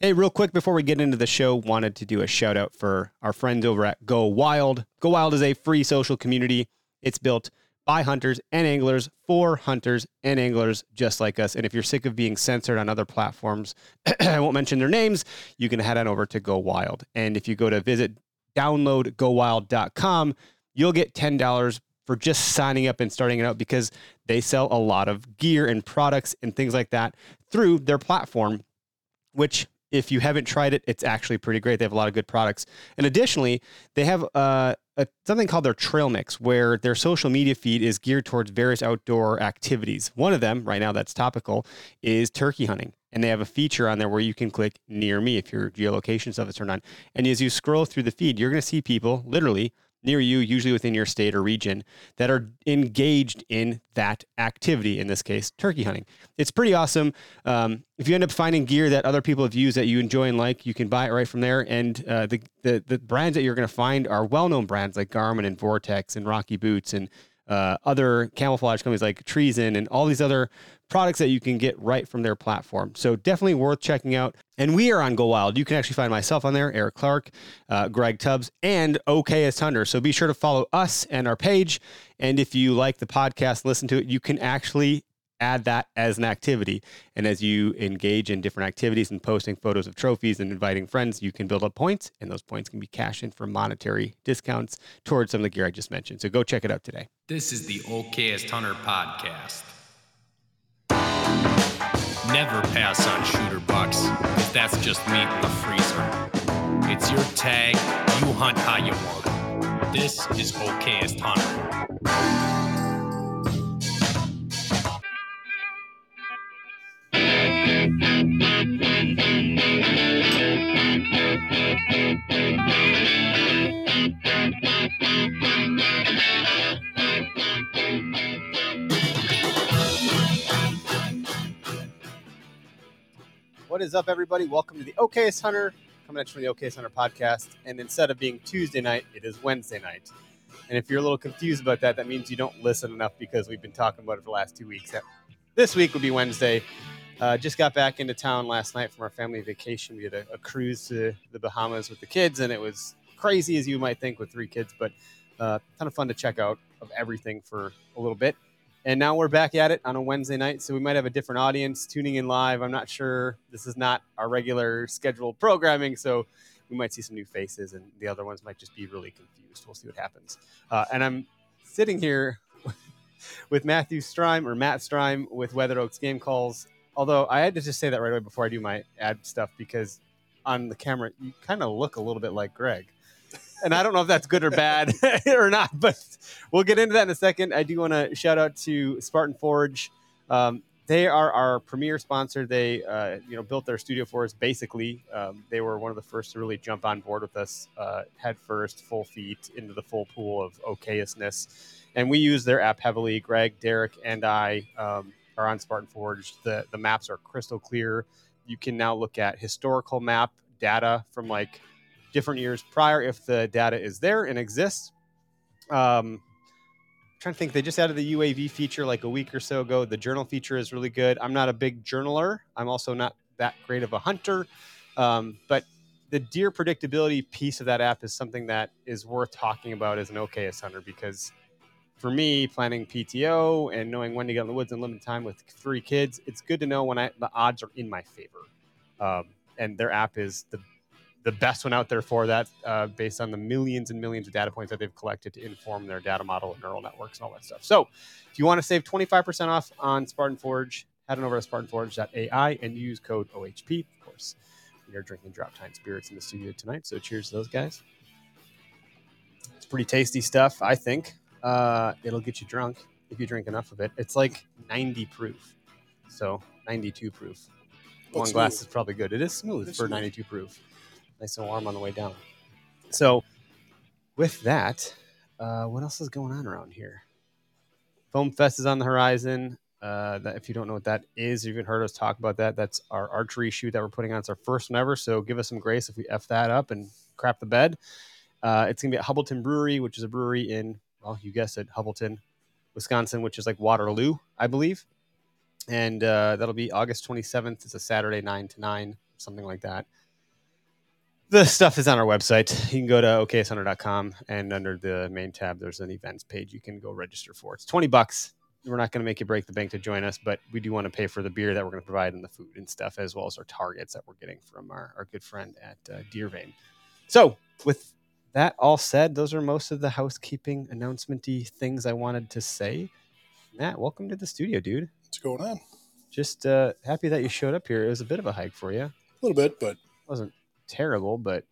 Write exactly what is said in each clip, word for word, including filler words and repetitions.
Hey, real quick before we get into the show, wanted to do a shout-out for our friends over at Go Wild. Go Wild is a free social community. It's built by hunters and anglers, for hunters and anglers just like us. And if you're sick of being censored on other platforms, I won't mention their names, you can head on over to Go Wild. And if you go to visit download go wild dot com, you'll get ten dollars for just signing up and starting it out, because they sell a lot of gear and products and things like that through their platform, which, if you haven't tried it, it's actually pretty great. They have a lot of good products. And additionally, they have uh, a, something called their Trail Mix, where their social media feed is geared towards various outdoor activities. One of them, right now that's topical, is turkey hunting. And they have a feature on there where you can click near me if your geolocation stuff is turned on. And as you scroll through the feed, you're going to see people literally near you, usually within your state or region, that are engaged in that activity, in this case, turkey hunting. It's pretty awesome. Um, if you end up finding gear that other people have used that you enjoy and like, you can buy it right from there. And uh, the, the the brands that you're going to find are well-known brands like Garmin and Vortex and Rocky Boots and uh, other camouflage companies like Treason and all these other products that you can get right from their platform. So definitely worth checking out. And we are on Go Wild. You can actually find myself on there, Eric Clark, uh, Greg Tubbs, and Okayest Hunter. So be sure to follow us and our page. And if you like the podcast, listen to it, you can actually add that as an activity. And as you engage in different activities and posting photos of trophies and inviting friends, you can build up points, and those points can be cashed in for monetary discounts towards some of the gear I just mentioned. So go check it out today. This is the Okayest Hunter podcast. Never pass on shooter bucks, because that's just meat in the freezer. It's your tag, you hunt how you want. This is Okayest Hunter. What is up, everybody? Welcome to the Okayest Hunter, coming at you from the Okayest Hunter podcast. And instead of being Tuesday night, it is Wednesday night. And if you're a little confused about that, that means you don't listen enough, because we've been talking about it for the last two weeks. This week will be Wednesday. Uh, just got back into town last night from our family vacation. We had a, a cruise to the Bahamas with the kids, and it was crazy, as you might think, with three kids, but a uh, ton of fun to check out of everything for a little bit. And now we're back at it on a Wednesday night, so we might have a different audience tuning in live. I'm not sure. This is not our regular scheduled programming, so we might see some new faces, and the other ones might just be really confused. We'll see what happens. Uh, and I'm sitting here with Matthew Strime, or Matt Strime, with Weathered Oaks Game Calls. Although I had to just say that right away before I do my ad stuff, because on the camera, you kind of look a little bit like Greg. And I don't know if that's good or bad or not, but we'll get into that in a second. I do want to shout out to Spartan Forge. Um, they are our premier sponsor. They uh, you know, built their studio for us, basically. Um, they were one of the first to really jump on board with us, uh, head first, full feet, into the full pool of okayousness. And we use their app heavily. Greg, Derek, and I... Um, are on Spartan Forge. The, the maps are crystal clear. You can now look at historical map data from like different years prior, if the data is there and exists. Um, I'm trying to think, they just added the U A V feature like a week or so ago. The journal feature is really good. I'm not a big journaler. I'm also not that great of a hunter. Um, but the deer predictability piece of that app is something that is worth talking about as an Okayest hunter, because for me, planning P T O and knowing when to get in the woods in limited time with three kids, it's good to know when I, the odds are in my favor. Um, and their app is the the best one out there for that, uh, based on the millions and millions of data points that they've collected to inform their data model and neural networks and all that stuff. So if you want to save twenty-five percent off on Spartan Forge, head on over to spartan forge dot a i and use code O H P, of course. We are drinking Drop-Time Spirits in the studio tonight, so cheers to those guys. It's pretty tasty stuff, I think. Uh, it'll get you drunk if you drink enough of it. It's like ninety proof, so ninety-two proof. One smooth. glass is probably good. It is smooth it's for smooth. ninety-two proof. Nice and warm on the way down. So with that, uh, what else is going on around here? Foam Fest is on the horizon. Uh, that, if you don't know what that is, you've even heard us talk about that. That's our archery shoot that we're putting on. It's our first one ever, so give us some grace if we F that up and crap the bed. Uh, it's going to be at Hubbleton Brewery, which is a brewery in, well, you guessed it, Hubbleton, Wisconsin, which is like Waterloo, I believe. And uh, that'll be August twenty-seventh. It's a Saturday, nine to nine, something like that. The stuff is on our website. You can go to okayest hunter dot com, and under the main tab, there's an events page you can go register for. It's twenty bucks. We're not going to make you break the bank to join us, but we do want to pay for the beer that we're going to provide and the food and stuff, as well as our targets that we're getting from our, our good friend at uh, Deer Vane. So with that all said, those are most of the housekeeping announcement-y things I wanted to say. Matt, welcome to the studio, dude. What's going on? Just uh, happy that you showed up here. It was a bit of a hike for you. A little bit, but... It wasn't terrible, but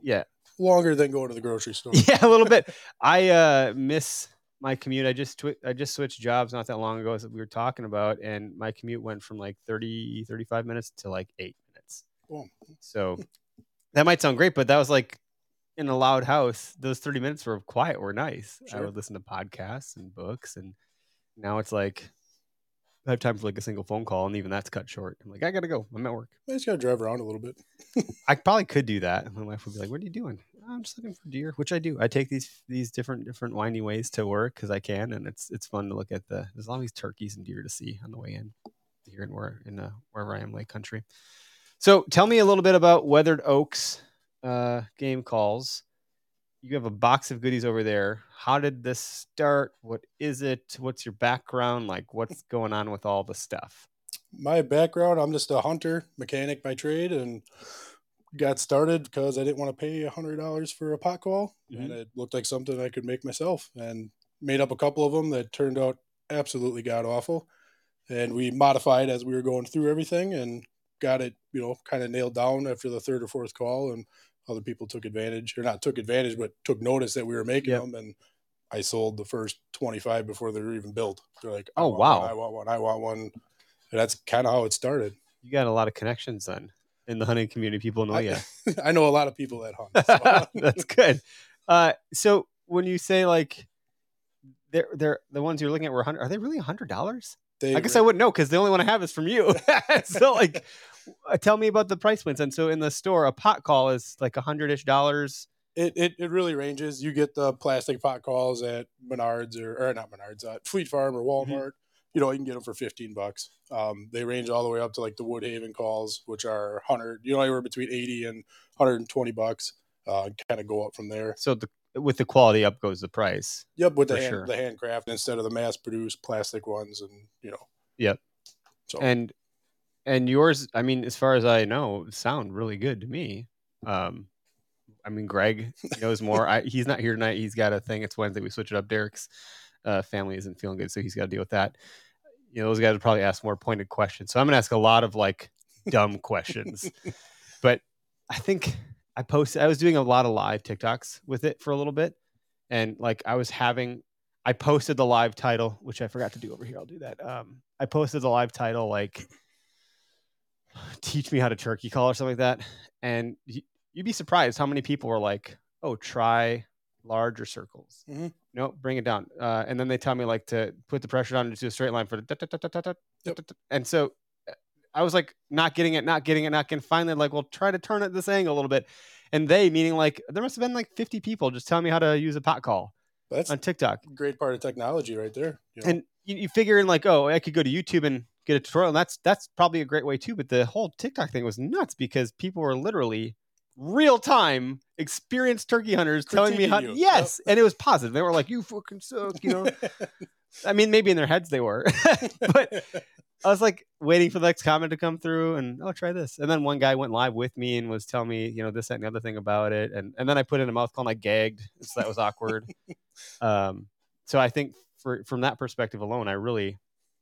yeah. Longer than going to the grocery store. Yeah, a little bit. I uh, miss my commute. I just twi- I just switched jobs not that long ago, as we were talking about, and my commute went from like thirty, thirty-five minutes to like eight minutes. Oh. So that might sound great, but that was like in a loud house. Those thirty minutes were quiet, were nice. Sure. I would listen to podcasts and books, and now it's like... I have time for like a single phone call, and even that's cut short. I'm like, I gotta go. I'm at work. I just gotta drive around a little bit. I probably could do that. And my wife would be like, "What are you doing?" I'm just looking for deer, which I do. I take these these different different windy ways to work because I can, and it's it's fun to look at the. There's always turkeys and deer to see on the way in here and where in the wherever I am, Lake Country. So tell me a little bit about Weathered Oaks uh, Game Calls. You have a box of goodies over there. How did this start? What is it? What's your background? Like, what's going on with all the stuff? My background, I'm just a hunter, mechanic by trade, and got started because I didn't want to pay one hundred dollars for a pot call, mm-hmm. and it looked like something I could make myself, and made up a couple of them that turned out absolutely god-awful, and we modified as we were going through everything and got it, you know, kind of nailed down after the third or fourth call, and other people took advantage, or not took advantage, but took notice that we were making yep. them. And I sold the first twenty-five before they were even built. They're like, oh, wow. One, I want one. I want one. And that's kind of how it started. You got a lot of connections then in the hunting community. People know I, you. I know a lot of people that hunt. So. That's good. Uh, so when you say like, they're, they're the ones you're looking at were one hundred, are they really one hundred dollars? They I guess re- I wouldn't know because the only one I have is from you. So like, tell me about the price points. And so in the store, a pot call is like a hundred ish dollars. It, it it really ranges. You get the plastic pot calls at Menards or, or not Menards, uh, Fleet Farm or Walmart. Mm-hmm. You know, you can get them for fifteen bucks. Um, they range all the way up to like the Woodhaven calls, which are hundred, you know, anywhere between eighty and one hundred twenty bucks. Uh, kind of go up from there. So the with the quality up goes the price. Yep, with the hand, sure. the handcraft instead of the mass-produced plastic ones, and you know. Yep. So and and yours, I mean, as far as I know, sound really good to me. Um, I mean, Greg knows more. I, he's not here tonight. He's got a thing. It's Wednesday. We switch it up. Derek's uh, family isn't feeling good, so he's got to deal with that. You know, those guys will probably ask more pointed questions. So I'm going to ask a lot of like dumb questions, but I think. I posted, I was doing a lot of live TikToks with it for a little bit. And like I was having, I posted the live title, which I forgot to do over here. I'll do that. Um, I posted the live title, like teach me how to turkey call or something like that. And you, you'd be surprised how many people were like, oh, try larger circles. Mm-hmm. Nope, bring it down. Uh, and then they tell me like to put the pressure down and just do a straight line for the, yep. and so I was like, not getting it, not getting it, not getting. Finally, like, well, try to turn it this angle a little bit. And they, meaning like, there must have been like fifty people just telling me how to use a pot call That's on TikTok. Great part of technology, right there. You know? And you, you figure in like, oh, I could go to YouTube and get a tutorial, and that's that's probably a great way too. But the whole TikTok thing was nuts because people were literally real time experienced turkey hunters critiquing telling me how. You. Yes, yep. And it was positive. They were like, you fucking suck, you know. I mean, maybe in their heads they were, but. I was like waiting for the next comment to come through and oh, try this. And then one guy went live with me and was telling me, you know, this, that, and the other thing about it. And and then I put in a mouth call and I gagged. So that was awkward. um, so I think for, from that perspective alone, I really,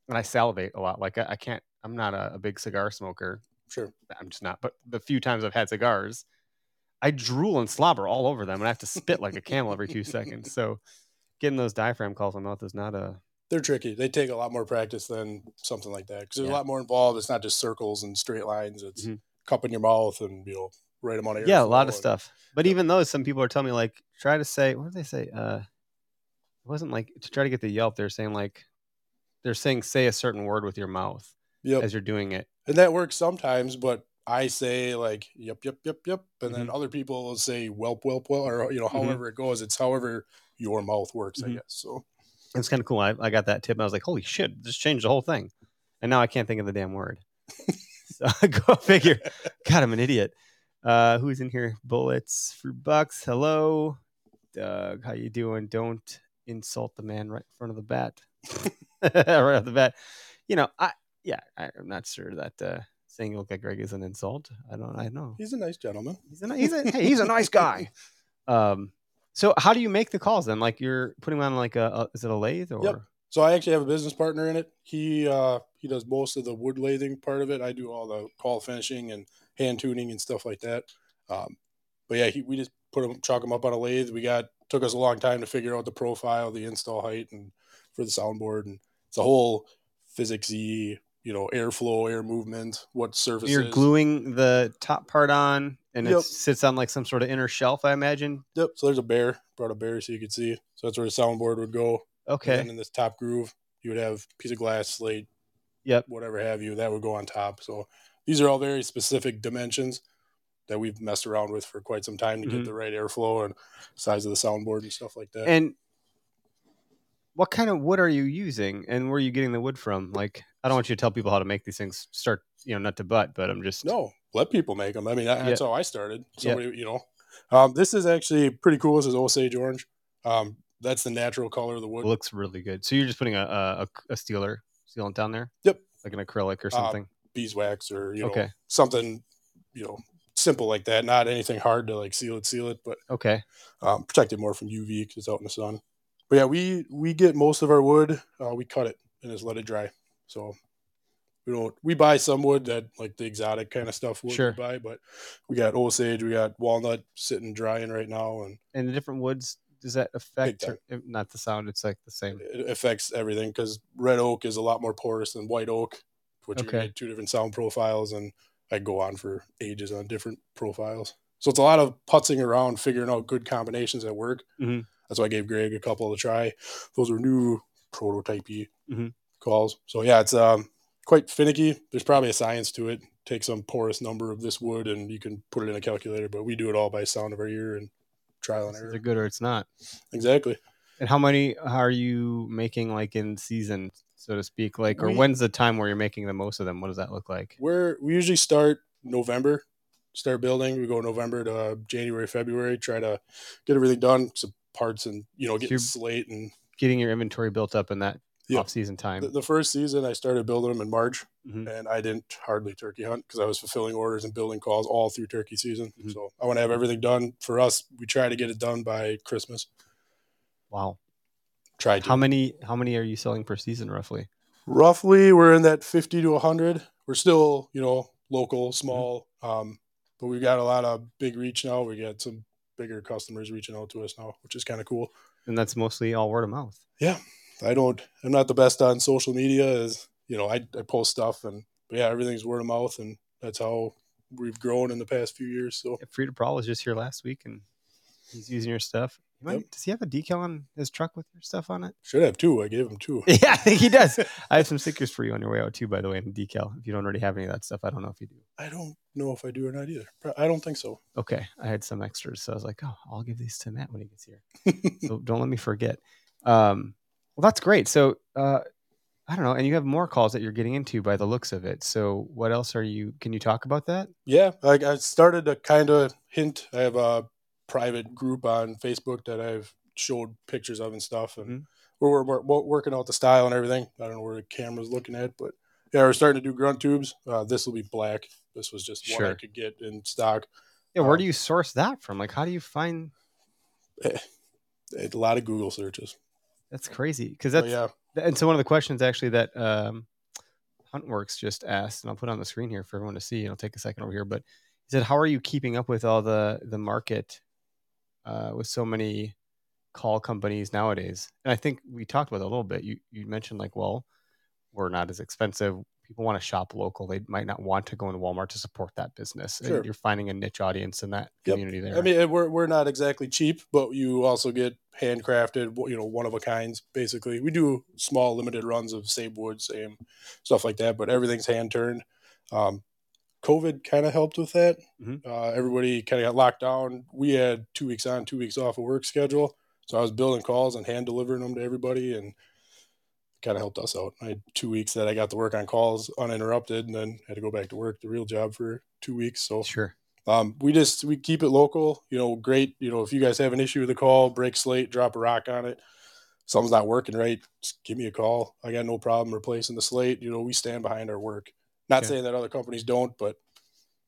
and I salivate a lot. Like I, I can't, I'm not a, a big cigar smoker. Sure. I'm just not. But the few times I've had cigars, I drool and slobber all over them. And I have to spit like a camel every two seconds. So getting those diaphragm calls in my mouth is not a, they're tricky. They take a lot more practice than something like that because there's yeah. a lot more involved. It's not just circles and straight lines. It's mm-hmm. cupping your mouth and, you know, write them on air. Yeah, a lot of stuff. But yeah. even though some people are telling me, like, try to say, what did they say? Uh, it wasn't like to try to get the Yelp. They're saying like, they're saying, say a certain word with your mouth yep. as you're doing it. And that works sometimes, but I say like, yep, yep, yep, yep. And mm-hmm. then other people will say, whelp, whelp, whelp, or, you know, however mm-hmm. it goes. It's however your mouth works, mm-hmm. I guess. So it's kind of cool. I, I got that tip and I was like, holy shit, just changed the whole thing. And now I can't think of the damn word. So go figure. God, I'm an idiot. Uh, who's in here? Bullets, Fruit Bucks. Hello, Doug. How you doing? Don't insult the man right in front of the bat. Right off the bat, you know. I yeah, I'm not sure that uh, saying you look like Greg is an insult. I don't. I know. He's a nice gentleman. He's a he's a hey, he's a nice guy. Um. So how do you make the calls then? Like you're putting on like a, a is it a lathe or? Yep. So I actually have a business partner in it. He uh he does most of the wood lathing part of it. I do all the call finishing and hand tuning and stuff like that. Um, but yeah, he, we just put them, chalk them up on a lathe. We got, took us a long time to figure out the profile, the install height and for the soundboard. And it's a whole physics-y, you know, airflow, air movement, what surfaces. You're gluing the top part on and yep. it sits on like some sort of inner shelf, I imagine. Yep. So there's a bear, brought a bear so you could see. So that's where the soundboard would go. Okay. And in this top groove, you would have a piece of glass, slate, yep, whatever have you, that would go on top. So these are all very specific dimensions that we've messed around with for quite some time to mm-hmm. get the right airflow and size of the soundboard and stuff like that. And what kind of wood are you using and where are you getting the wood from? Like, I don't want you to tell people how to make these things start, you know, nut to butt, but I'm just. No, let people make them. I mean, that, yeah. that's how I started. Somebody, yeah. you know, um, this is actually pretty cool. This is Osage Orange. Um, that's the natural color of the wood. It looks really good. So you're just putting a, a, a sealer sealant down there. Yep. Like an acrylic or something. Um, beeswax or you know okay. something you know simple like that, not anything hard to like seal it seal it but okay um protect it more from U V because it's out in the sun. But yeah, we we get most of our wood uh we cut it and just let it dry. So we don't we buy some wood that like the exotic kind of stuff wood sure. we buy, but we got Osage, we got walnut sitting drying right now. And and the different woods, does that affect or, not the sound, it's like the same, it affects everything because red oak is a lot more porous than white oak, which okay. are two different sound profiles, and I go on for ages on different profiles. So it's a lot of putzing around, figuring out good combinations that work. Mm-hmm. That's why I gave Greg a couple to try. Those are new prototype-y mm-hmm. calls. So yeah, it's um, quite finicky. There's probably a science to it. Take some porous number of this wood and you can put it in a calculator, but we do it all by sound of our ear and trial and error. It's good or it's not. Exactly. And how many are you making like in season, so to speak, like, or we, when's the time where you're making the most of them? What does that look like? We're, we usually start November, start building. We go November to January, February, try to get everything done, some parts and, you know, getting so slate and getting your inventory built up in that yeah. off season time. The, the first season I started building them in March mm-hmm. and I didn't hardly turkey hunt because I was fulfilling orders and building calls all through turkey season. Mm-hmm. So I want to have everything done for us. We try to get it done by Christmas. Wow. Try to. How many how many are you selling per season roughly? Roughly we're in that fifty to one hundred. We're still, you know, local, small, mm-hmm. um, but we've got a lot of big reach now. We got some bigger customers reaching out to us now, which is kind of cool. And that's mostly all word of mouth. Yeah. I don't I'm not the best on social media as, you know, I I post stuff and but yeah, everything's word of mouth and that's how we've grown in the past few years. So yeah, Free to Prowl was just here last week and he's using your stuff. Might, yep. Does he have a decal on his truck with your stuff on it? Should have two. I gave him two. Yeah, I think he does. I have some stickers for you on your way out too, by the way, in the decal. If you don't already have any of that stuff, I don't know if you do. I don't know if I do or not either. I don't think so. Okay. I had some extras, so I was like, oh, I'll give these to Matt when he gets here. So don't let me forget. Um, well, that's great. So uh, I don't know. And you have more calls that you're getting into by the looks of it. So what else are you, can you talk about that? Yeah. Like I started to kind of hint. I have a private group on Facebook that I've showed pictures of and stuff, and mm-hmm. we're, we're, we're working out the style and everything. I don't know where the camera's looking at, but yeah, we're starting to do grunt tubes. Uh, this will be black. This was just sure. one I could get in stock. Yeah, where um, do you source that from? Like, how do you find? A, a lot of Google searches. That's crazy because that's oh, yeah. And so one of the questions actually that um, Huntworks just asked, and I'll put it on the screen here for everyone to see. And I'll take a second over here, but he said, "How are you keeping up with all the the market?" Uh, with so many call companies nowadays. And I think we talked about it a little bit. You you mentioned like, well, we're not as expensive. People want to shop local. They might not want to go into Walmart to support that business. Sure. And you're finding a niche audience in that yep. community there. I mean, we're we're not exactly cheap, but you also get handcrafted, you know, one of a kinds, basically. We do small limited runs of same wood, same stuff like that, but everything's hand turned. Um, COVID kind of helped with that. Mm-hmm. Uh, everybody kind of got locked down. We had two weeks on, two weeks off a work schedule. So I was building calls and hand delivering them to everybody, and kind of helped us out. I had two weeks that I got to work on calls uninterrupted, and then had to go back to work, the real job, for two weeks. So sure. Um, we just, we keep it local, you know, great. You know, if you guys have an issue with a call, break slate, drop a rock on it. Something's not working right. Just give me a call. I got no problem replacing the slate. You know, we stand behind our work. Not yeah. saying that other companies don't, but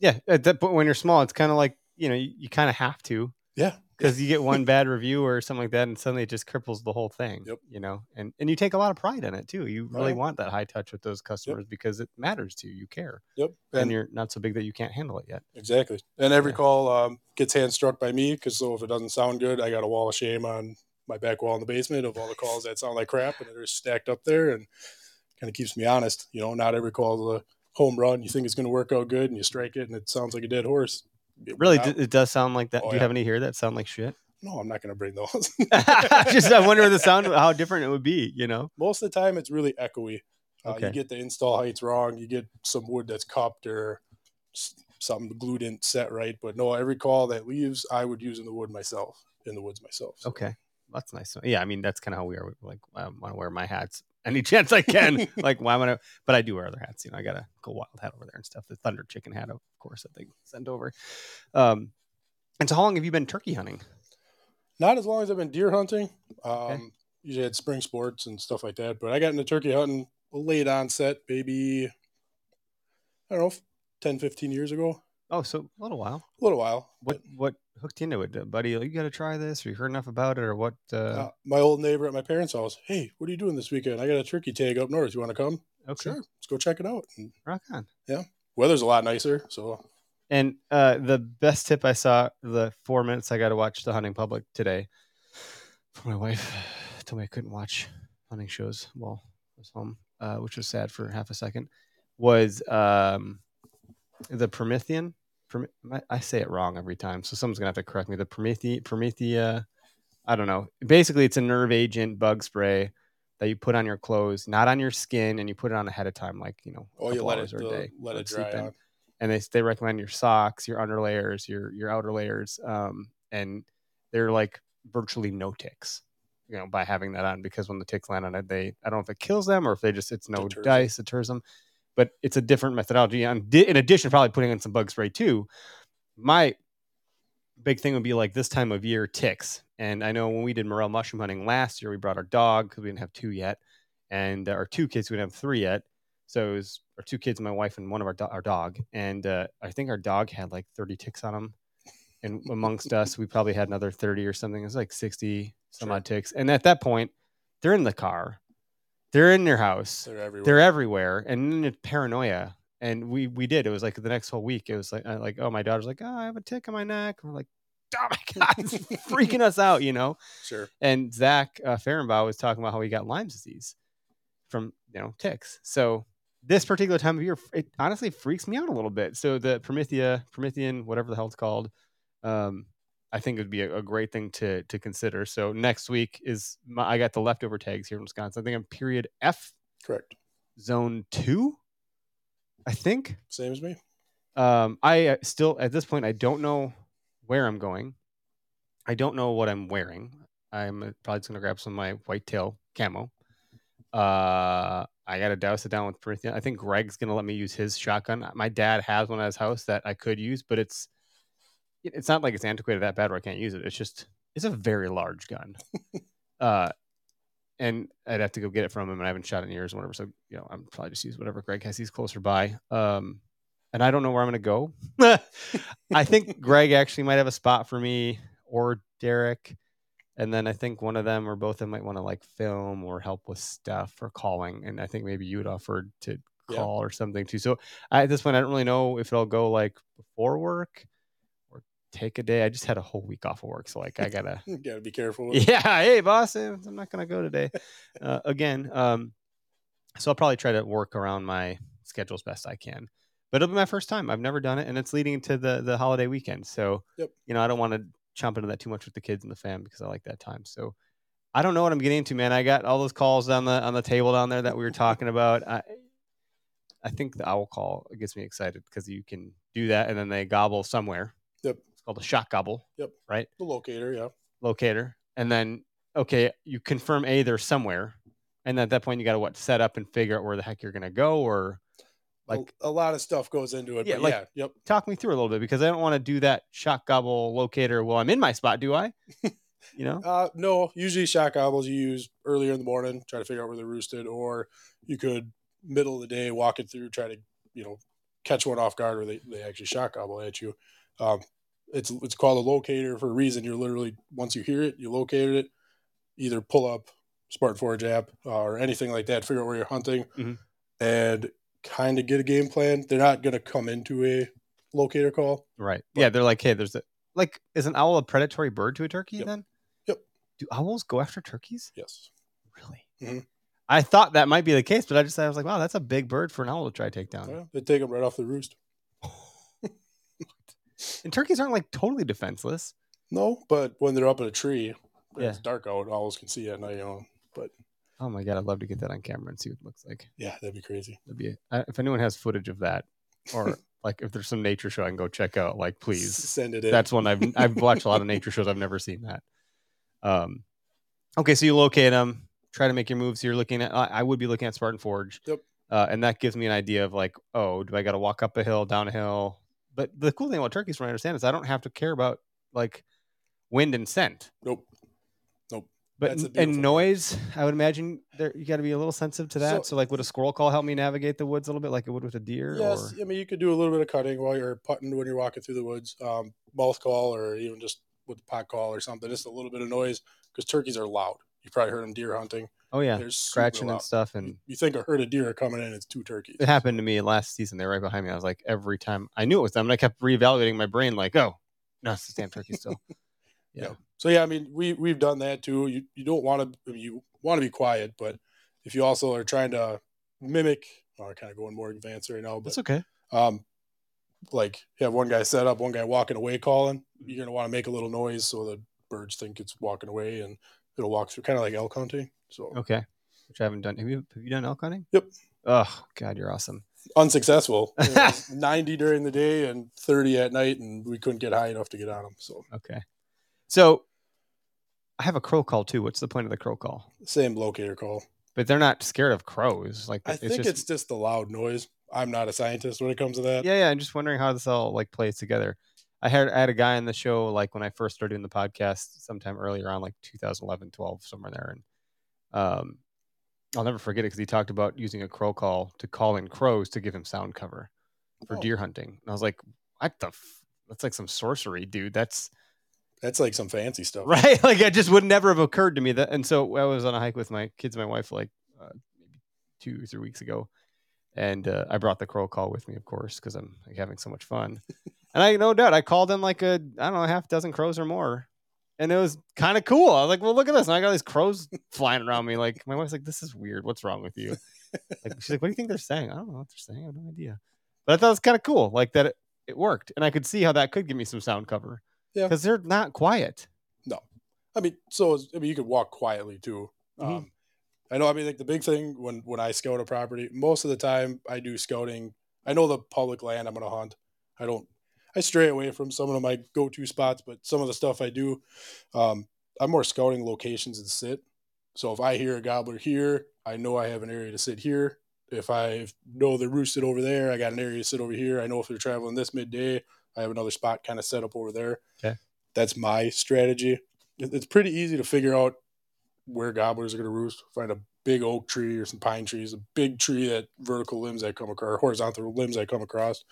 yeah, at that point when you're small, it's kind of like, you know, you, you kind of have to, yeah, because you get one bad review or something like that, and suddenly it just cripples the whole thing. Yep. You know, and and you take a lot of pride in it too. You really right. want that high touch with those customers yep. because it matters to you. You care. Yep. And, and you're not so big that you can't handle it yet. Exactly. And every yeah. call um, gets hand struck by me, because so if it doesn't sound good, I got a wall of shame on my back wall in the basement of all the calls that sound like crap, and they're stacked up there, and kind of keeps me honest. You know, not every call is a home run. You think it's going to work out good, and you strike it, and it sounds like a dead horse. It really, d- it does sound like that. Oh, do you yeah. have any here that sound like shit? No, I'm not going to bring those. Just I wonder the sound, how different it would be. You know, most of the time it's really echoey. Uh, okay. You get the install heights wrong. You get some wood that's cupped or something glued in set right. But no, every call that leaves, I would use in the wood myself in the woods myself. So. Okay, that's nice. Yeah, I mean that's kind of how we are. Like I want to wear my hats any chance I can. Like why would I? But I do wear other hats. You know, I got a Go Wild hat over there and stuff. The Thunder Chicken hat, of course, that they sent over. Um, and so, how long have you been turkey hunting? Not as long as I've been deer hunting. Um, okay. Usually had spring sports and stuff like that. But I got into turkey hunting late onset, maybe I don't know, ten, fifteen years ago. Oh, so a little while. A little while. What what hooked into it, buddy? You got to try this, or you heard enough about it, or what? Uh... Uh, my old neighbor at my parents' house. Hey, what are you doing this weekend? I got a turkey tag up north. You want to come? Okay, sure. Let's go check it out. And, rock on. Yeah, weather's a lot nicer. So, and uh, the best tip I saw the four minutes I got to watch The Hunting Public today. My wife told me I couldn't watch hunting shows while I was home, uh, which was sad for half a second. Was um, the Permethrin. I say it wrong every time, so someone's gonna have to correct me. The Promethea, Promethea, I don't know. Basically, it's a nerve agent bug spray that you put on your clothes, not on your skin, and you put it on ahead of time, like you know, oh, you let it, a day, let it dry out. And they they recommend your socks, your under layers, your your outer layers, um, and they're like virtually no ticks, you know, by having that on, because when the ticks land on it, they I don't know if it kills them or if they just it's no deters dice, them. deters them. But it's a different methodology. And in addition, probably putting in some bug spray too. My big thing would be like this time of year, ticks. And I know when we did morel mushroom hunting last year, we brought our dog because we didn't have two yet, and uh, our two kids we didn't have three yet. So it was our two kids, my wife, and one of our do- our dog. And uh, I think our dog had like thirty ticks on him, and amongst us, we probably had another thirty or something. It was like sixty some sure. odd ticks. And at that point, they're in the car. They're in their house. They're everywhere. They're everywhere. And it's paranoia. And we we did. It was like the next whole week. It was like, uh, like oh, my daughter's like, oh, I have a tick on my neck. And we're like, oh, my God. It's freaking us out, you know? Sure. And Zach uh, Farenbaugh was talking about how he got Lyme disease from, you know, ticks. So this particular time of year, it honestly freaks me out a little bit. So the Promethea, Permethrin, whatever the hell it's called, um, I think it would be a, a great thing to to consider. So next week is my, I got the leftover tags here in Wisconsin. I think I'm period F. Correct. Zone two, I think. Same as me. Um, I still, at this point, I don't know where I'm going. I don't know what I'm wearing. I'm probably just going to grab some of my whitetail camo. Uh, I got to douse it down with Permethrin. I think Greg's going to let me use his shotgun. My dad has one at his house that I could use, but it's, It's not like it's antiquated that bad where I can't use it. It's just, it's a very large gun. uh, and I'd have to go get it from him, and I haven't shot in years or whatever. So, you know, I'm probably just use whatever Greg has. He's closer by. Um, and I don't know where I'm going to go. I think Greg actually might have a spot for me or Derek. And then I think one of them or both of them might want to like film or help with stuff or calling. And I think maybe you would offer to call yeah. or something too. So I, at this point, I don't really know if it'll go like before work. take a day. I just had a whole week off of work, so like I gotta gotta be careful. Yeah, hey boss, I'm not gonna go today uh, again. Um, so I'll probably try to work around my schedule as best I can. But it'll be my first time. I've never done it, and it's leading into the the holiday weekend. So yep. you know, I don't want to chomp into that too much with the kids and the fam because I like that time. So I don't know what I'm getting into, man. I got all those calls on the on the table down there that we were talking about. I I think the owl call gets me excited because you can do that, and then they gobble somewhere. Yep. It's called a shot gobble. Yep. Right. The locator. Yeah. Locator, and then okay, you confirm a they're somewhere, and at that point you got to what set up and figure out where the heck you're gonna go or. Like a lot of stuff goes into it. Yeah, but like, yeah. Yep. Talk me through a little bit because I don't want to do that shot gobble locator while I'm in my spot, do I? You know? uh, no, usually shot gobbles you use earlier in the morning, try to figure out where they're roosted, or you could middle of the day walk it through, try to, you know, catch one off guard where they, they actually shot gobble at you. Um, it's it's called a locator for a reason. You're literally, once you hear it, you locate it, either pull up Spartan Forge app uh, or anything like that, figure out where you're hunting. Mm-hmm. And kind of get a game plan. They're not going to come into a locator call. Right. Yeah. They're like, hey, there's a, like, is an owl a predatory bird to a turkey yep. then? Yep. Do owls go after turkeys? Yes. Really? Mm-hmm. I thought that might be the case, but I just, I was like, wow, that's a big bird for an owl to try to take down. Yeah, they take them right off the roost. And turkeys aren't like totally defenseless. No, but when they're up in a tree, yeah. it's dark out, owls can see at night, you know, but oh my God, I'd love to get that on camera and see what it looks like. Yeah, that'd be crazy. That'd be uh, if anyone has footage of that, or like if there's some nature show I can go check out, like please send it in. That's one I've I've watched a lot of nature shows. I've never seen that. Um, okay, so you locate them, try to make your moves. You're looking at. I would be looking at Spartan Forge. Yep. Uh, and that gives me an idea of like, oh, do I got to walk up a hill, down a hill? But the cool thing about turkeys, from what I understand, is I don't have to care about like wind and scent. Nope. But and noise, I would imagine there you got to be a little sensitive to that. So, so, like, would a squirrel call help me navigate the woods a little bit, like it would with a deer? Yes, or? I mean you could do a little bit of cutting while you're putting when you're walking through the woods, um, mouth call, or even just with the pot call or something. Just a little bit of noise because turkeys are loud. You probably heard them deer hunting. Oh yeah, they're scratching and stuff. And you think a herd of deer are coming in? It's two turkeys. It happened to me last season. They were right behind me. I was like, every time I knew it was them, and I kept reevaluating my brain, like, oh, no, it's the damn turkey still. Yeah. yeah. So, yeah, I mean, we, we've done that, too. You you don't want to I mean, you want to be quiet, but if you also are trying to mimic, well, I'm kind of going more advanced right now. But, that's okay. Um, like, you have one guy set up, one guy walking away calling. You're going to want to make a little noise so the birds think it's walking away, and it'll walk through, kind of like elk hunting. So okay, which I haven't done. Have you, have you done elk hunting? Yep. Oh, God, you're awesome. Unsuccessful. It was ninety during the day and thirty at night, and we couldn't get high enough to get on them. So okay. So I have a crow call too. What's the point of the crow call? Same locator call. But they're not scared of crows. Like I it's think just... it's just the loud noise. I'm not a scientist when it comes to that. Yeah, yeah. I'm just wondering how this all like plays together. I had I had a guy on the show like when I first started doing the podcast sometime earlier on, like two thousand eleven, twelve, somewhere there. And um, I'll never forget it because he talked about using a crow call to call in crows to give him sound cover for oh. deer hunting. And I was like, what the? F-? That's like some sorcery, dude. That's That's like some fancy stuff. Right. Like it just would never have occurred to me that. And so I was on a hike with my kids, and my wife, like uh, maybe two or three weeks ago. And uh, I brought the crow call with me, of course, because I'm like, having so much fun. And I, no doubt, I called them like a, I don't know, a half dozen crows or more. And it was kind of cool. I was like, well, look at this. And I got all these crows flying around me. Like my wife's like, this is weird. What's wrong with you? Like, she's like, what do you think they're saying? I don't know what they're saying. I have no idea. But I thought it was kind of cool. Like that it, it worked. And I could see how that could give me some sound cover. Because yeah. they're not quiet. No. I mean, so, I mean, you could walk quietly, too. Mm-hmm. Um, I know, I mean, like, the big thing when, when I scout a property, most of the time I do scouting. I know the public land I'm going to hunt. I don't, I stray away from some of my go-to spots, but some of the stuff I do, um, I'm more scouting locations and sit. So if I hear a gobbler here, I know I have an area to sit here. If I know they're roosted over there, I got an area to sit over here. I know if they're traveling this midday, I have another spot kind of set up over there. Okay. That's my strategy. It's pretty easy to figure out where gobblers are going to roost. Find a big oak tree or some pine trees, a big tree that vertical limbs I come across, horizontal limbs I come across.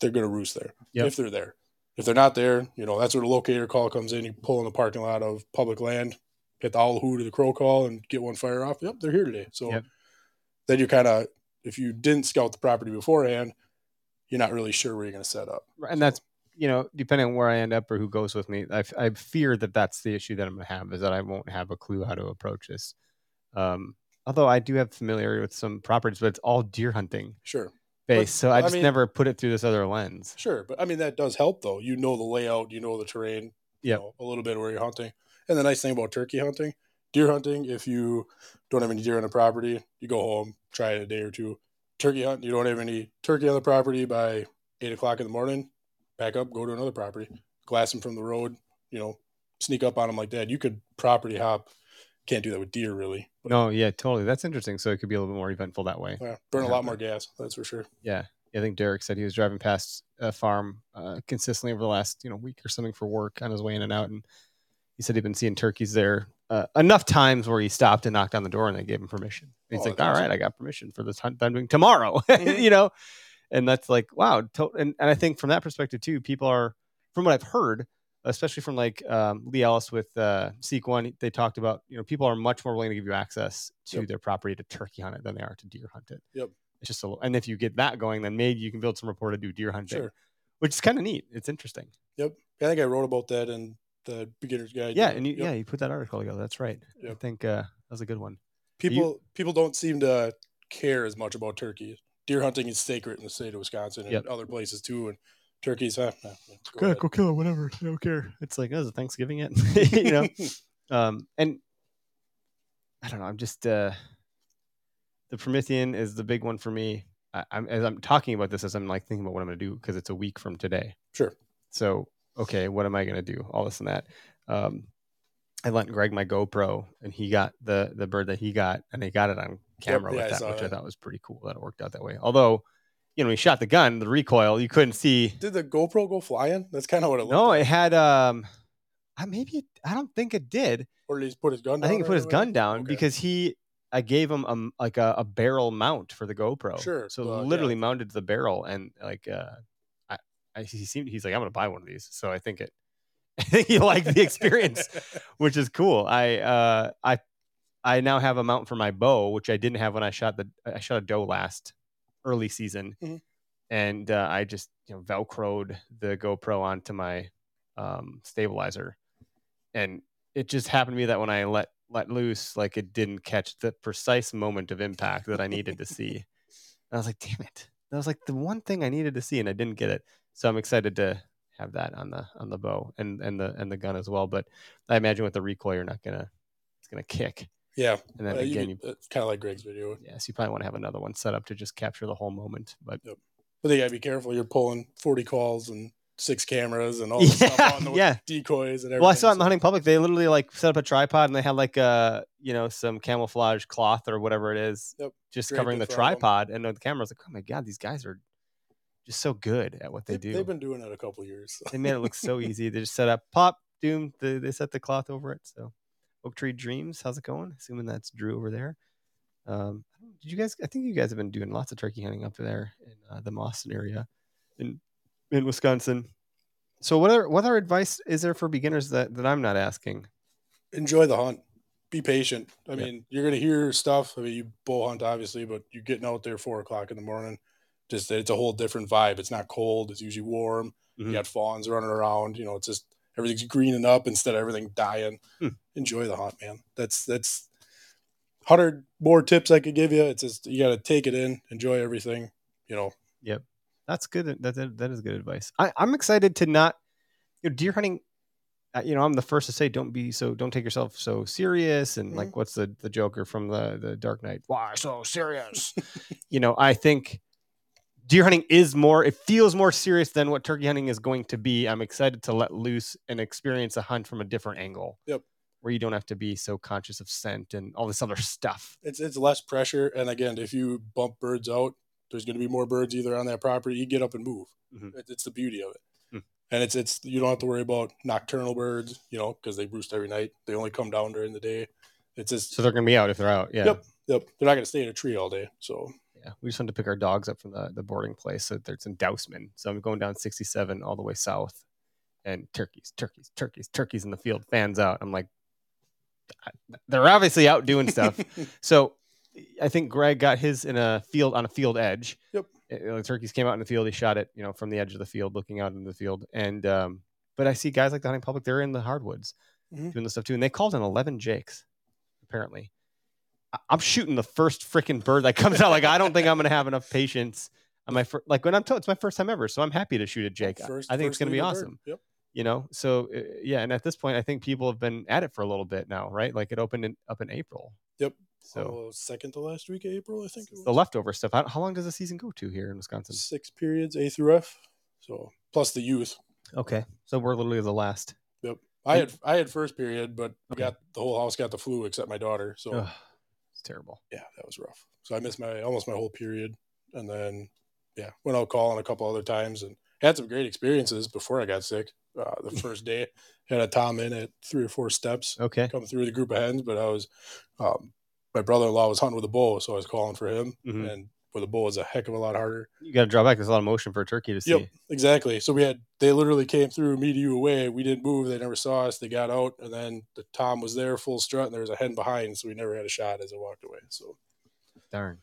They're going to roost there. Yep. If they're there. If they're not there, you know, that's where the locator call comes in. You pull in the parking lot of public land, hit the owl hoot or the crow call and get one fire off. Yep, they're here today. So yep. then you kind of, if you didn't scout the property beforehand, you're not really sure where you're going to set up. And that's you know, depending on where I end up or who goes with me, I, I fear that that's the issue that I'm going to have, is that I won't have a clue how to approach this. Um, although I do have familiarity with some properties, but it's all deer hunting. Sure. Base, but, so I just I mean, never put it through this other lens. Sure. But I mean, that does help though. You know, the layout, you know, the terrain, yeah, you know, a little bit where you're hunting. And the nice thing about turkey hunting, deer hunting, if you don't have any deer on the property, you go home, try it a day or two. Turkey hunt, you don't have any turkey on the property by eight o'clock in the morning, pack up, go to another property, glass them from the road, you know, sneak up on them like that. You could property hop. Can't do that with deer, really. But no, yeah, totally. That's interesting. So it could be a little bit more eventful that way. Yeah, burn a lot more gas, that's for sure. Yeah. I think Derek said he was driving past a farm uh, consistently over the last, you know, week or something for work on his way in and out. And he said he'd been seeing turkeys there uh, enough times where he stopped and knocked on the door and they gave him permission. And he's oh, like, all right, I got permission for this hunt that I'm doing tomorrow, mm-hmm. you know? And that's like, wow. To- and, and I think from that perspective too, people are, from what I've heard, especially from like um, Lee Ellis with uh, Seek One, they talked about, you know, people are much more willing to give you access to yep. their property to turkey hunt it than they are to deer hunt it. Yep. It's just a little, and if you get that going, then maybe you can build some rapport to do deer hunting, sure. which is kind of neat. It's interesting. Yep. I think I wrote about that in the beginner's guide. Yeah. And you, yep. yeah, you put that article together. That's right. Yep. I think uh, that was a good one. People, you, people don't seem to care as much about turkeys. Deer hunting is sacred in the state of Wisconsin and yep. other places too. And, turkeys, huh? Nah, go, go kill it, whatever. I don't care. It's like, oh, is it Thanksgiving yet? you know? um, and I don't know. I'm just, uh, the Permethrin is the big one for me. I, I'm, as I'm talking about this, as I'm like thinking about what I'm going to do, because it's a week from today. Sure. So, okay, what am I going to do? All this and that. Um, I lent Greg my GoPro and he got the, the bird that he got and they got it on camera yep, yeah, with that, I which that. I thought was pretty cool that it worked out that way. Although, you know, he shot the gun, the recoil, you couldn't see. Did the GoPro go flying? That's kind of what it looked no, like. No, it had, um, I maybe, it, I don't think it did. Or did he put his gun down? I think he put his gun down okay. because he, I gave him a, like a, a barrel mount for the GoPro. Sure. So uh, literally yeah. mounted the barrel and like, uh, I, I he seemed, he's like, I'm going to buy one of these. So I think it, I think he liked the experience, which is cool. I, uh, I, I now have a mount for my bow, which I didn't have when I shot the, I shot a doe last early season mm-hmm. and uh, I just you know velcroed the GoPro onto my um stabilizer, and it just happened to me that when I let let loose, like it didn't catch the precise moment of impact that I needed to see. And I was like, damn it, that was like the one thing I needed to see and I didn't get it. So I'm excited to have that on the on the bow and and the and the gun as well. But I imagine with the recoil you're not gonna it's gonna kick. Yeah, and then uh, again, you, you kind of like Greg's video. Yes, yeah, so you probably want to have another one set up to just capture the whole moment. But yep. but you gotta be careful. You're pulling forty calls and six cameras and all this yeah, stuff on the yeah. decoys and everything. Well, I saw it in the Hunting Public. They literally like set up a tripod and they had like a you know some camouflage cloth or whatever it is, yep. just Draped covering the tripod. And the camera's like, oh my god, these guys are just so good at what they, they do. They've been doing it a couple of years. So. They made it look so easy. They just set up, pop, doom. They, they set the cloth over it. So. Oak Tree Dreams, how's it going? Assuming that's Drew over there. Um, did you guys? I think you guys have been doing lots of turkey hunting up there in uh, the Boston area, in in Wisconsin. So, what other what other advice is there for beginners that, that I'm not asking? Enjoy the hunt. Be patient. I yeah. mean, you're gonna hear stuff. I mean, you bull hunt obviously, but you're getting out there four o'clock in the morning. Just it's a whole different vibe. It's not cold. It's usually warm. Mm-hmm. You got fawns running around. You know, it's just. Everything's greening up instead of everything dying. Hmm. Enjoy the hunt, man. That's that's one hundred more tips I could give you. It's just you got to take it in, enjoy everything, you know. Yep, that's good. That that, that is good advice. I, I'm excited to not you know, deer hunting. Uh, you know, I'm the first to say don't be so don't take yourself so serious. And mm-hmm. like, what's the the Joker from the the Dark Knight? Why so serious? you know, I think. Deer hunting is more, it feels more serious than what turkey hunting is going to be. I'm excited to let loose and experience a hunt from a different angle. Yep. Where you don't have to be so conscious of scent and all this other stuff. It's it's less pressure. And again, if you bump birds out, there's going to be more birds either on that property. You get up and move. Mm-hmm. It, it's the beauty of it. Mm. And it's, it's, you don't have to worry about nocturnal birds, you know, because they roost every night. They only come down during the day. It's just, so they're going to be out if they're out. Yeah. Yep. Yep. They're not going to stay in a tree all day. So. Yeah, we just wanted to pick our dogs up from the, the boarding place. So there's in Dousman. So I'm going down sixty-seven all the way south, and turkeys, turkeys, turkeys, turkeys in the field. Fans out. I'm like, they're obviously out doing stuff. So I think Greg got his in a field on a field edge. Yep. it, it, turkeys came out in the field. He shot it, you know, from the edge of the field, looking out into the field. And um, but I see guys like the Hunting Public, they're in the hardwoods mm-hmm. doing this stuff too. And they called in eleven jakes, apparently. I- I'm shooting the first freaking bird that comes out. Like, I don't think I'm going to have enough patience. On my fir- like when I'm told it's my first time ever, so I'm happy to shoot a jake. First, I think it's going to be awesome. Yep. You know, so uh, yeah. And at this point, I think people have been at it for a little bit now, right? Like it opened in, up in April. Yep. So uh, second to last week of April, I think it was. The leftover stuff. How, how long does the season go to here in Wisconsin? Six periods, A through F. So plus the youth. Okay, so we're literally the last. Yep. I had I had first period, but okay. got the whole house got the flu except my daughter. So Ugh, it's terrible. Yeah, that was rough. So I missed my almost my whole period, and then. Yeah, went out calling a couple other times and had some great experiences before I got sick. Uh, the first day, had a tom in at three or four steps. Okay, come through the group of hens, but I was, um, my brother-in-law was hunting with a bow, so I was calling for him. Mm-hmm. And with a bow, it's a heck of a lot harder. You got to draw back. There's a lot of motion for a turkey to see. Yep, exactly. So we had they literally came through, me to you away. We didn't move. They never saw us. They got out, and then the tom was there, full strut, and there was a hen behind, so we never had a shot as I walked away. So darn.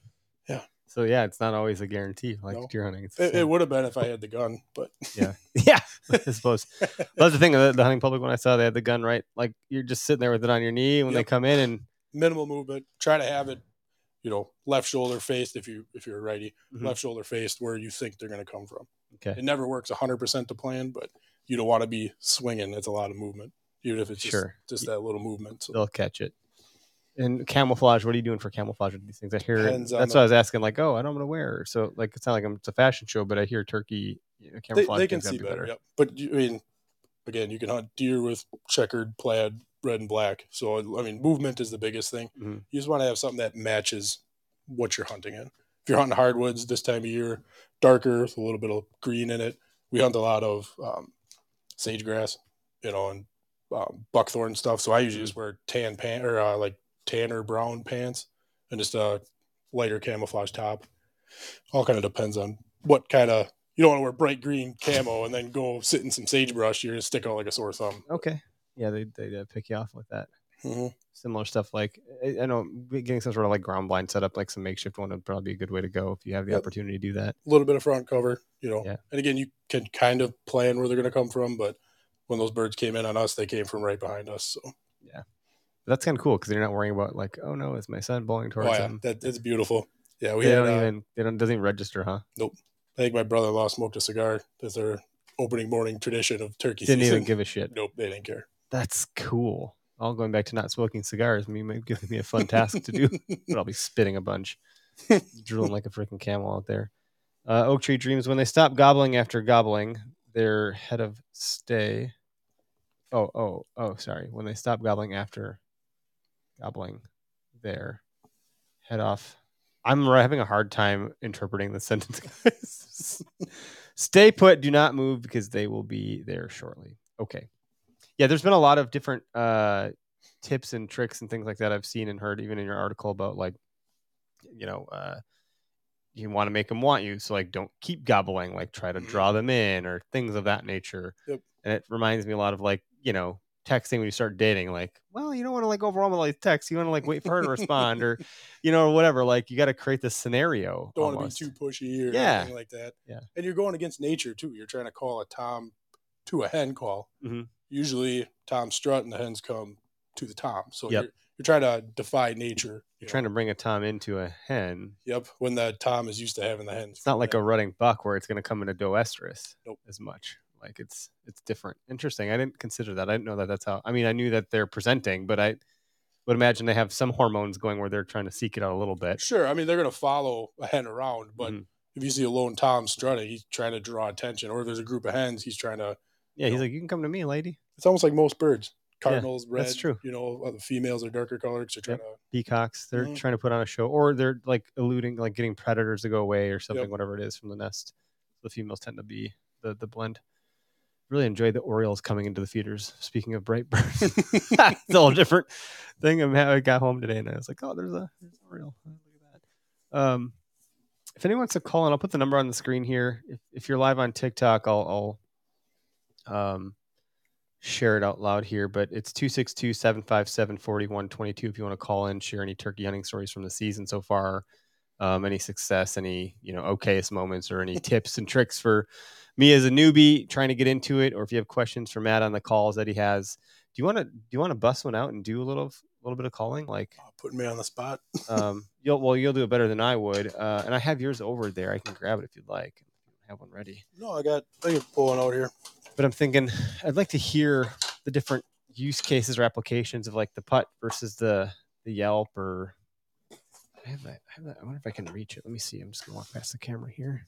Yeah. So, yeah, it's not always a guarantee like no. deer hunting. It's it, it would have been if I had the gun, but. Yeah. Yeah, I suppose. That's the thing. The, the Hunting Public, when I saw they had the gun, right? Like, you're just sitting there with it on your knee when yep. they come in and. Minimal movement. Try to have it, you know, left shoulder faced if, you, if you're if you a righty. Mm-hmm. Left shoulder faced where you think they're going to come from. Okay. It never works one hundred percent to plan, but you don't want to be swinging. It's a lot of movement, even if it's just, sure. just that little movement. So. They'll catch it. And camouflage, what are you doing for camouflage with these things? I hear that's the, what I was asking, like, oh, I don't want to wear. So, like, it's not like I'm, it's a fashion show, but I hear turkey you know, camouflage. They, they can see be better. better. Yep. But, you, I mean, again, you can hunt deer with checkered, plaid, red, and black. So, I mean, movement is the biggest thing. Mm-hmm. You just want to have something that matches what you're hunting in. If you're hunting hardwoods this time of year, darker, with a little bit of green in it. We hunt a lot of um, sagegrass, you know, and um, buckthorn stuff. So, I usually just wear tan pants or uh, like, tan or brown pants and just a lighter camouflage top. All kind of depends on what kind of, you don't want to wear bright green camo and then go sit in some sagebrush. You're going to stick out like a sore thumb. Okay. Yeah. They, they, they pick you off with that. Mm-hmm. Similar stuff. Like I know getting some sort of like ground blind set up, like some makeshift one would probably be a good way to go if you have the yep. opportunity to do that. A little bit of front cover, you know, yeah. and again, you can kind of plan where they're going to come from, but when those birds came in on us, they came from right behind us. So yeah. That's kind of cool because they're not worrying about like, oh no, is my son bowling towards oh, yeah. him? That, that's beautiful. Yeah, we they had, don't even. Uh, they don't doesn't even register, huh? Nope. I think my brother-in-law smoked a cigar. That's their opening morning tradition of turkey didn't season. Didn't even give a shit. Nope, they didn't care. That's cool. All going back to not smoking cigars. I mean, it gives me a fun task to do, but I'll be spitting a bunch, drooling like a freaking camel out there. Uh, Oak Tree Dreams. When they stop gobbling after gobbling, their head of stay. Oh, oh, oh! Sorry. When they stop gobbling after. Gobbling there head off. I'm having a hard time interpreting the sentence, guys. Stay put, do not move because they will be there shortly. Okay. Yeah, there's been a lot of different uh tips and tricks and things like that I've seen and heard, even in your article about like, you know, uh you want to make them want you, so like don't keep gobbling, like try to draw them in or things of that nature. Yep. And it reminds me a lot of like, you know, texting when you start dating, like, well, you don't want to like overwhelm all these texts. You want to like wait for her to respond or, you know, or whatever. Like you got to create this scenario. Don't almost. Want to be too pushy or yeah. anything like that. Yeah. And you're going against nature too. You're trying to call a tom to a hen call. Mm-hmm. Usually tom strut and the hens come to the tom. So yep. you're, you're trying to defy nature. You're you trying know? to bring a tom into a hen. Yep. When the tom is used to having the hen. It's not like a rutting buck where it's going to come in a doestrus nope. as much. Like it's, it's different. Interesting. I didn't consider that. I didn't know that that's how, I mean, I knew that they're presenting, but I would imagine they have some hormones going where they're trying to seek it out a little bit. Sure. I mean, they're going to follow a hen around, but mm-hmm. if you see a lone tom strutting, he's trying to draw attention, or if there's a group of hens, he's trying to, yeah, he's know, like, you can come to me, lady. It's almost like most birds, cardinals, yeah, red, that's true. You know, the females are darker colors. They're trying yep. to peacocks. They're mm-hmm. trying to put on a show, or they're like eluding, like getting predators to go away or something, yep. whatever it is from the nest. The females tend to be the, the blend. Really enjoyed the Orioles coming into the feeders. Speaking of bright birds, it's all a different thing. I'm, I got home today and I was like, oh, there's a there's an Oriole. Look at that. Um, if anyone wants to call in, I'll put the number on the screen here. If, if you're live on TikTok, I'll, I'll um, share it out loud here. But it's two six two, seven five seven, four one two two if you want to call in, share any turkey hunting stories from the season so far. um, any success, any, you know, okayest moments or any tips and tricks for me as a newbie trying to get into it, or if you have questions for Matt on the calls that he has. Do you want to do you want to bust one out and do a little of, a little bit of calling? Like, oh, putting me on the spot. um, you'll well, you'll do it better than I would, uh, and I have yours over there. I can grab it if you'd like. I have one ready. No, I got I can pull one out here. But I'm thinking I'd like to hear the different use cases or applications of like the putt versus the the Yelp or. I have that. I have that. I wonder if I can reach it. Let me see. I'm just gonna walk past the camera here.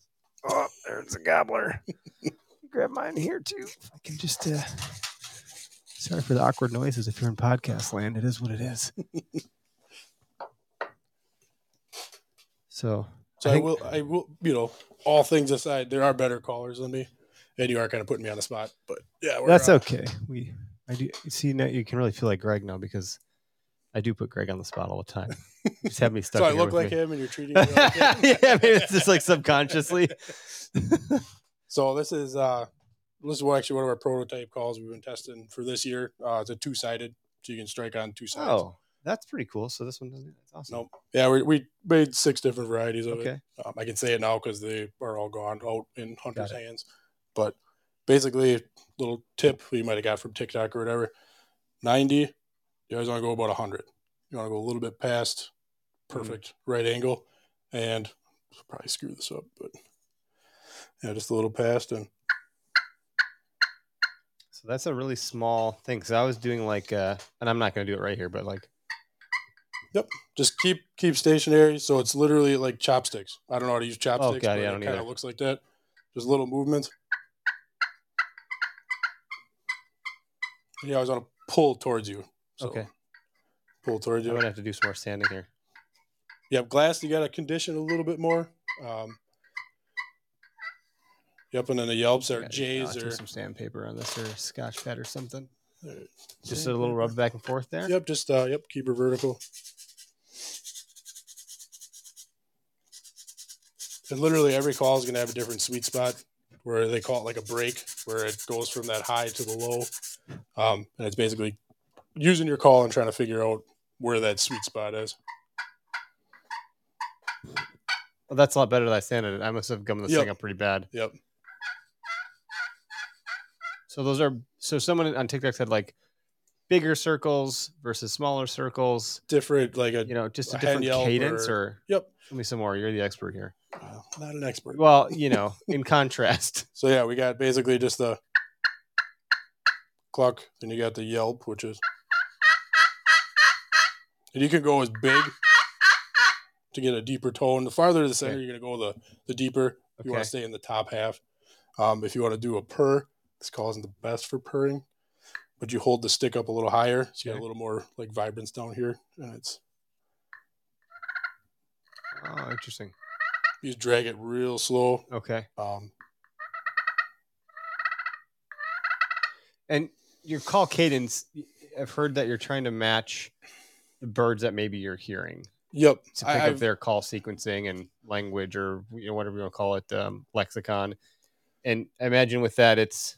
Oh, there's a gobbler. Grab mine here too. If I can just. Uh... Sorry for the awkward noises. If you're in podcast land, it is what it is. so, so I, think, I will. I will. You know, all things aside, there are better callers than me, and you are kind of putting me on the spot. But yeah, we're that's on. Okay. We, I do see now. You can really feel like Greg now because I do put Greg on the spot all the time. You just have me stuck. So I look like me. Him, and you're treating me like him. Yeah, maybe it's just like subconsciously. So this is. uh This is actually one of our prototype calls we've been testing for this year. Uh, it's a two-sided, so you can strike on two sides. Oh, that's pretty cool. So this one doesn't. That's awesome. Nope. Yeah, we, we made six different varieties of okay. it. Um, I can say it now because they are all gone out in hunters' hands. But basically, a little tip we might have got from TikTok or whatever: ninety. You always want to go about one hundred. You want to go a little bit past perfect mm-hmm. right angle, and I'll probably screw this up, but yeah, just a little past and. That's a really small thing. Cause I was doing like, uh, and I'm not going to do it right here, but like, yep. Just keep, keep stationary. So it's literally like chopsticks. I don't know how to use chopsticks. Oh, God, but yeah, I don't it kind of looks like that. Just little movements. Yeah. I was on a pull towards you. So okay. Pull towards you. I'm going to have to do some more sanding here. You have glass. You got to condition a little bit more. Um, Yep, and then the Yelps are J's or some sandpaper on this or Scotch pad or something. Right. Just sandpaper. A little rub back and forth there. Yep, just uh, yep, keep her vertical. And literally every call is going to have a different sweet spot where they call it like a break, where it goes from that high to the low, um, and it's basically using your call and trying to figure out where that sweet spot is. Well, that's a lot better than I sanded it. I must have gummed this yep. thing up pretty bad. Yep. So those are so someone on TikTok said like bigger circles versus smaller circles, different like a you know just a, a different cadence or, or yep. Give me some more. You're the expert here. Uh, not an expert. Well, you know, in contrast. So yeah, we got basically just the cluck, then you got the yelp, which is, and you can go as big to get a deeper tone. The farther to the center, okay. You're gonna go the the deeper. If okay. you want to stay in the top half, um, if you want to do a purr. This call isn't the best for purring, but you hold the stick up a little higher. So you okay. got a little more like vibrance down here. And it's. Oh, interesting. You just drag it real slow. Okay. Um, and your call cadence, I've heard that you're trying to match the birds that maybe you're hearing. Yep. To pick I've, up their call sequencing and language or you know, whatever you want to call it, um, lexicon. And I imagine with that, it's.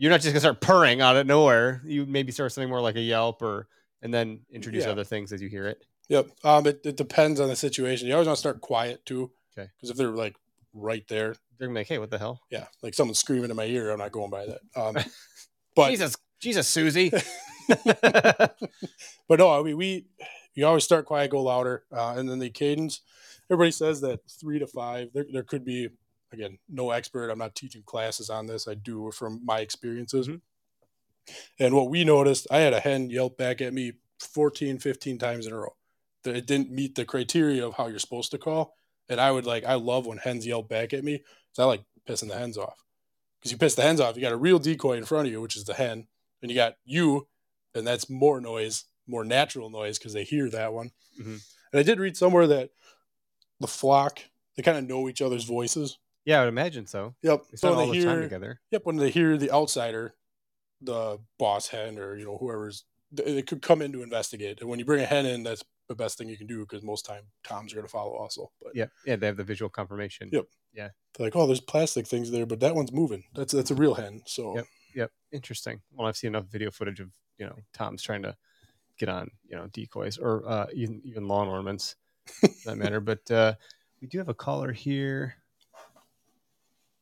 You're not just gonna start purring out of nowhere. You maybe start something more like a Yelp, or and then introduce yeah. other things as you hear it. Yep. Um. It, it depends on the situation. You always want to start quiet too. Okay. Because if they're like right there, they're gonna be like, "Hey, what the hell?" Yeah. Like someone's screaming in my ear. I'm not going by that. Um. But Jesus, Jesus, Susie. But no, I mean we. You always start quiet, go louder, uh, and then the cadence. Everybody says that three to five. There, there could be. Again, no expert. I'm not teaching classes on this. I do from my experiences. Mm-hmm. And what we noticed, I had a hen yelp back at me fourteen, fifteen times in a row. It didn't meet the criteria of how you're supposed to call. And I would like, I love when hens yelp back at me. So I like pissing the hens off. Because you piss the hens off, you got a real decoy in front of you, which is the hen. And you got you, and that's more noise, more natural noise because they hear that one. Mm-hmm. And I did read somewhere that the flock, they kind of know each other's voices. Yeah, I would imagine so. Yep. They spend so all they the hear, time together. Yep. When they hear the outsider, the boss hen or, you know, whoever's, they could come in to investigate. And when you bring a hen in, that's the best thing you can do because most time toms are going to follow also. But yeah. Yeah. They have the visual confirmation. Yep. Yeah. They're like, oh, there's plastic things there, but that one's moving. That's, that's a real hen. So. Yep. Yep. Interesting. Well, I've seen enough video footage of, you know, toms trying to get on, you know, decoys or uh, even, even lawn ornaments. that matter. But uh, we do have a caller here.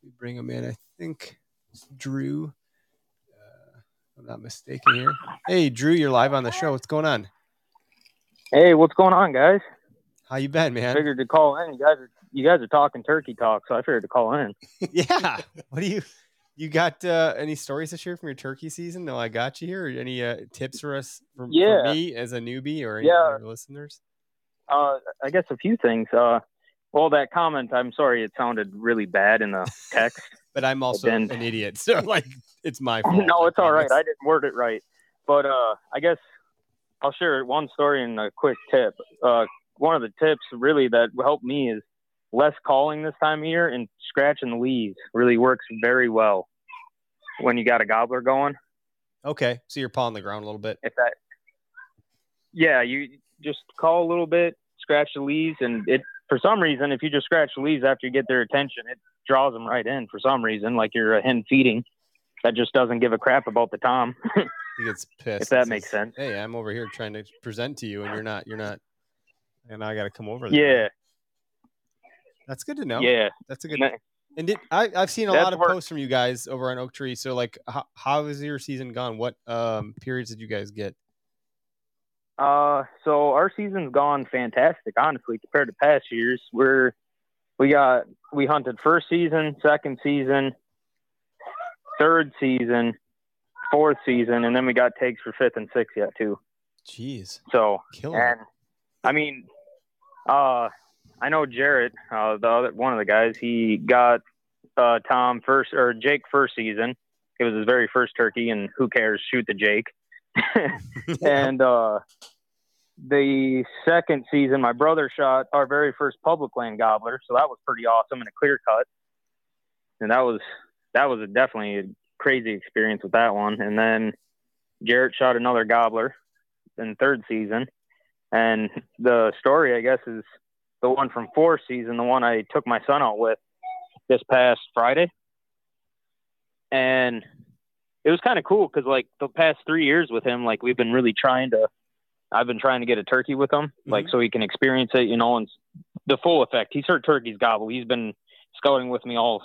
We bring him in. I think it's Drew. Uh, I'm not mistaken here. Hey, Drew, you're live on the show. What's going on? Hey, what's going on, guys? How you been, man? I figured to call in. You guys are you guys are talking turkey talk, so I figured to call in. Yeah. What do you you got? Uh, any stories to share from your turkey season? No, I got you here. Any uh, tips for us from yeah. for me as a newbie or any yeah. of your listeners? Uh, I guess a few things. Uh, well, that comment. I'm sorry, it sounded really bad in the text. But I'm also then, an idiot, so like it's my fault. No, it's all right. I didn't word it right. But uh, I guess I'll share one story and a quick tip. Uh, one of the tips really that helped me is less calling this time of year, and scratching leaves really works very well when you got a gobbler going. Okay. So you're pawing the ground a little bit. If that, yeah. You just call a little bit, scratch the leaves. And it, for some reason, if you just scratch the leaves after you get their attention, it draws them right in for some reason, like you're a hen feeding that just doesn't give a crap about the tom. He gets pissed. If that makes sense. Hey, I'm over here trying to present to you and you're not, you're not, and I got to come over there. Yeah. That's good to know. Yeah. That's a good thing. And did, I, I've seen a That's lot of work. posts from you guys over on Oak Tree. So, like, how, how has your season gone? What um, periods did you guys get? Uh, so, our season's gone fantastic, honestly, compared to past years. We're, we got, we hunted first season, second season, third season, fourth season, and then we got takes for fifth and sixth yet, too. Jeez. So, Killing. and I mean, uh, I know Jarrett, uh, the other, one of the guys, he got uh, Tom first or Jake first season. It was his very first turkey, and who cares? Shoot the Jake. And uh, the second season, my brother shot our very first public land gobbler, so that was pretty awesome in a clear cut. And that was that was a definitely a crazy experience with that one. And then Jarrett shot another gobbler in third season. And the story, I guess, is the one from fourth season, the one I took my son out with this past Friday. And it was kind of cool because, like, the past three years with him, like, we've been really trying to – I've been trying to get a turkey with him, mm-hmm. like, so he can experience it, you know, and the full effect. He's heard turkeys gobble. He's been scouting with me all,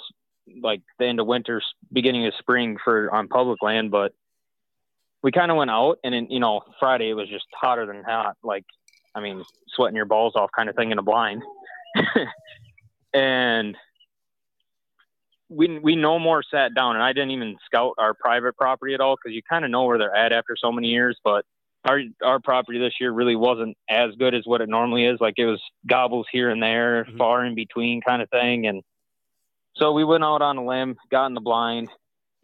like, the end of winter, beginning of spring for on public land, but we kind of went out, and, in, you know, Friday it was just hotter than hot. Like, I mean, sweating your balls off kind of thing in a blind. And we we no more sat down, and I didn't even scout our private property at all because you kind of know where they're at after so many years. But our our property this year really wasn't as good as what it normally is. Like, it was gobbles here and there, mm-hmm. far in between kind of thing. And so we went out on a limb, got in the blind.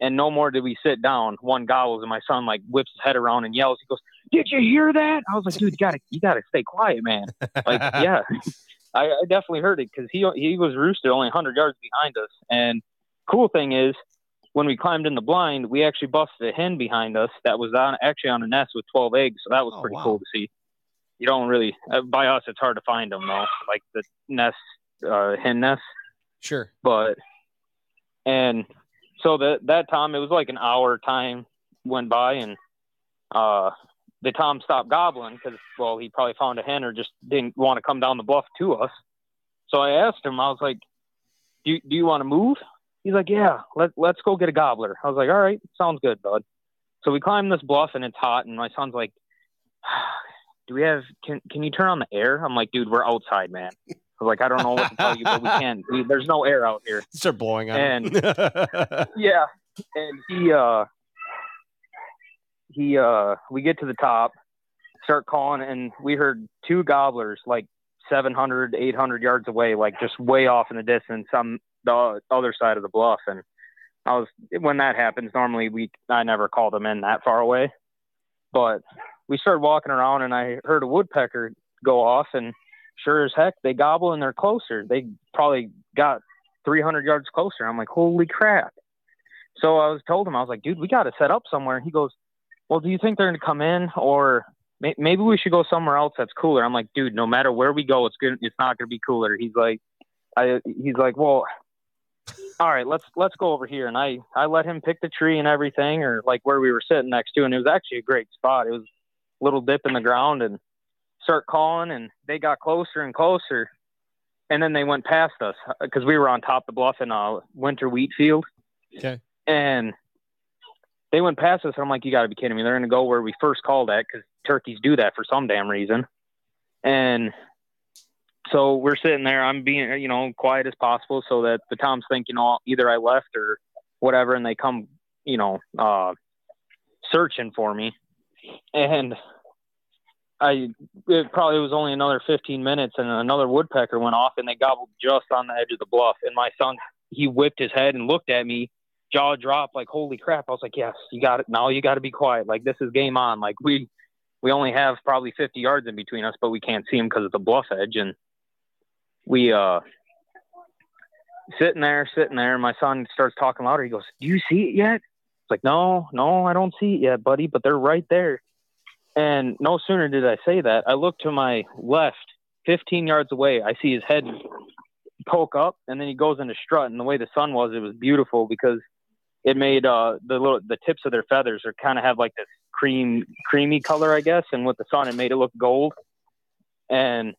And no more did we sit down. One gobbles, and my son like whips his head around and yells. He goes, "Did you hear that?" I was like, "Dude, you gotta, you gotta stay quiet, man." Like, yeah, I, I definitely heard it because he he was roosted only one hundred yards behind us. And cool thing is, when we climbed in the blind, we actually busted a hen behind us that was on actually on a nest with twelve eggs. So that was oh, pretty wow. cool to see. You don't really uh, by us, it's hard to find them though, like the nest, uh, hen nest. Sure, but and. So that that time, it was like an hour time went by, and uh, the tom stopped gobbling because, well, he probably found a hen or just didn't want to come down the bluff to us. So I asked him, I was like, do you, do you want to move? He's like, yeah, let, let's go get a gobbler. I was like, all right, sounds good, bud. So we climbed this bluff, and it's hot, and my son's like, do we have – can can you turn on the air? I'm like, dude, we're outside, man. I was like, I don't know what to tell you, but we can't. We, there's no air out here. Start blowing up. And yeah, and he, uh, he, uh, we get to the top, start calling, and we heard two gobblers like seven hundred, eight hundred yards away, like just way off in the distance on the other side of the bluff. And I was, when that happens, normally we, I never call them in that far away, but we started walking around, and I heard a woodpecker go off, and sure as heck, they gobble and they're closer. They probably got three hundred yards closer. I'm like, holy crap. So I was told him, I was like, dude, we got to set up somewhere. And he goes, well, do you think they're going to come in, or may- maybe we should go somewhere else that's cooler? I'm like, dude, no matter where we go, it's good. It's not going to be cooler. He's like, I, he's like, well, all right, let's, let's go over here. And I, I let him pick the tree and everything, or like where we were sitting next to. And it was actually a great spot. It was a little dip in the ground. And start calling, and they got closer and closer, and then they went past us because we were on top of the bluff in a winter wheat field. Okay. And they went past us, and I'm like, you got to be kidding me. They're going to go where we first called at, because turkeys do that for some damn reason. And so we're sitting there. I'm being, you know, quiet as possible so that the Tom's thinking, oh, either I left or whatever, and they come, you know, uh, searching for me. And I, it probably was only another fifteen minutes, and another woodpecker went off, and they gobbled just on the edge of the bluff. And my son, he whipped his head and looked at me, jaw dropped, like, holy crap. I was like, yes, you got it. Now you got to be quiet. Like, this is game on. Like, we, we only have probably fifty yards in between us, but we can't see them because of the bluff edge. And we, uh, sitting there, sitting there, and my son starts talking louder. He goes, do you see it yet? It's like, no, no, I don't see it yet, buddy, but they're right there. And no sooner did I say that, I look to my left, fifteen yards away. I see his head poke up, and then he goes into strut. And the way the sun was, it was beautiful because it made uh, the little the tips of their feathers are kind of have like this cream creamy color, I guess. And with the sun, it made it look gold. And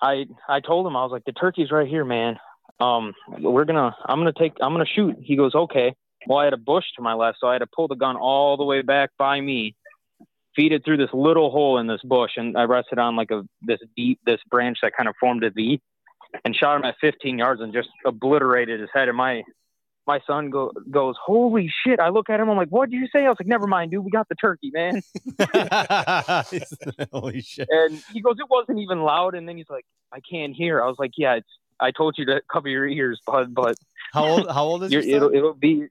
I I told him, I was like, the turkey's right here, man. Um, we're gonna I'm gonna take I'm gonna shoot. He goes, okay. Well, I had a bush to my left, so I had to pull the gun all the way back by me, feed it through this little hole in this bush, and I rested on like a this deep this branch that kind of formed a V, and shot him at fifteen yards and just obliterated his head. And my my son go, goes, holy shit! I look at him, I'm like, what did you say? I was like, never mind, dude, we got the turkey, man. Holy shit! And he goes, it wasn't even loud. And then he's like, I can't hear. I was like, yeah, it's, I told you to cover your ears, bud. But how old? How old is your son? It'll, it'll be.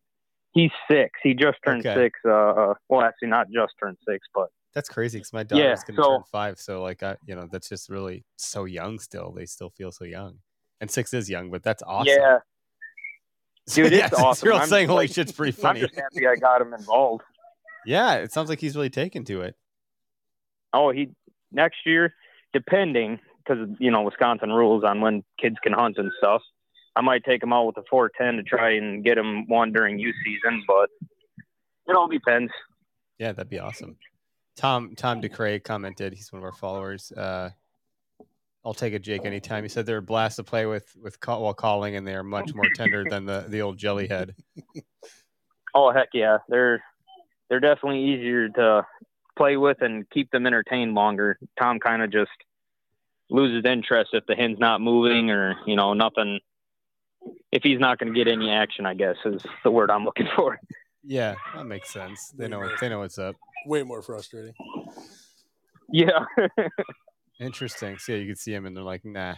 He's six. He just turned okay. six. Uh, well, actually, not just turned six, but that's crazy because my daughter's yeah, going to so, turn five. So, like, I, you know, that's just really so young. Still, they still feel so young, and six is young, but that's awesome. Yeah, so, dude, yeah, it's awesome. You're all saying, "Holy like, shit's pretty funny." I'm just happy I got him involved. Yeah, it sounds like he's really taken to it. Oh, he next year, depending, because you know Wisconsin rules on when kids can hunt and stuff. I might take him out with a four ten to try and get him one during youth season, but it all depends. Yeah, that'd be awesome. Tom Tom DeCray commented. He's one of our followers. Uh, I'll take a Jake anytime. He said they're a blast to play with with call, while calling, and they are much more tender than the, the old jellyhead. Oh heck yeah, they're they're definitely easier to play with and keep them entertained longer. Tom kind of just loses interest if the hen's not moving or you know nothing. If he's not going to get any action, I guess is the word I'm looking for. Yeah, that makes sense. They know they know what's up. Way more frustrating. Yeah. Interesting. So yeah, you can see him, and they're like, "Nah,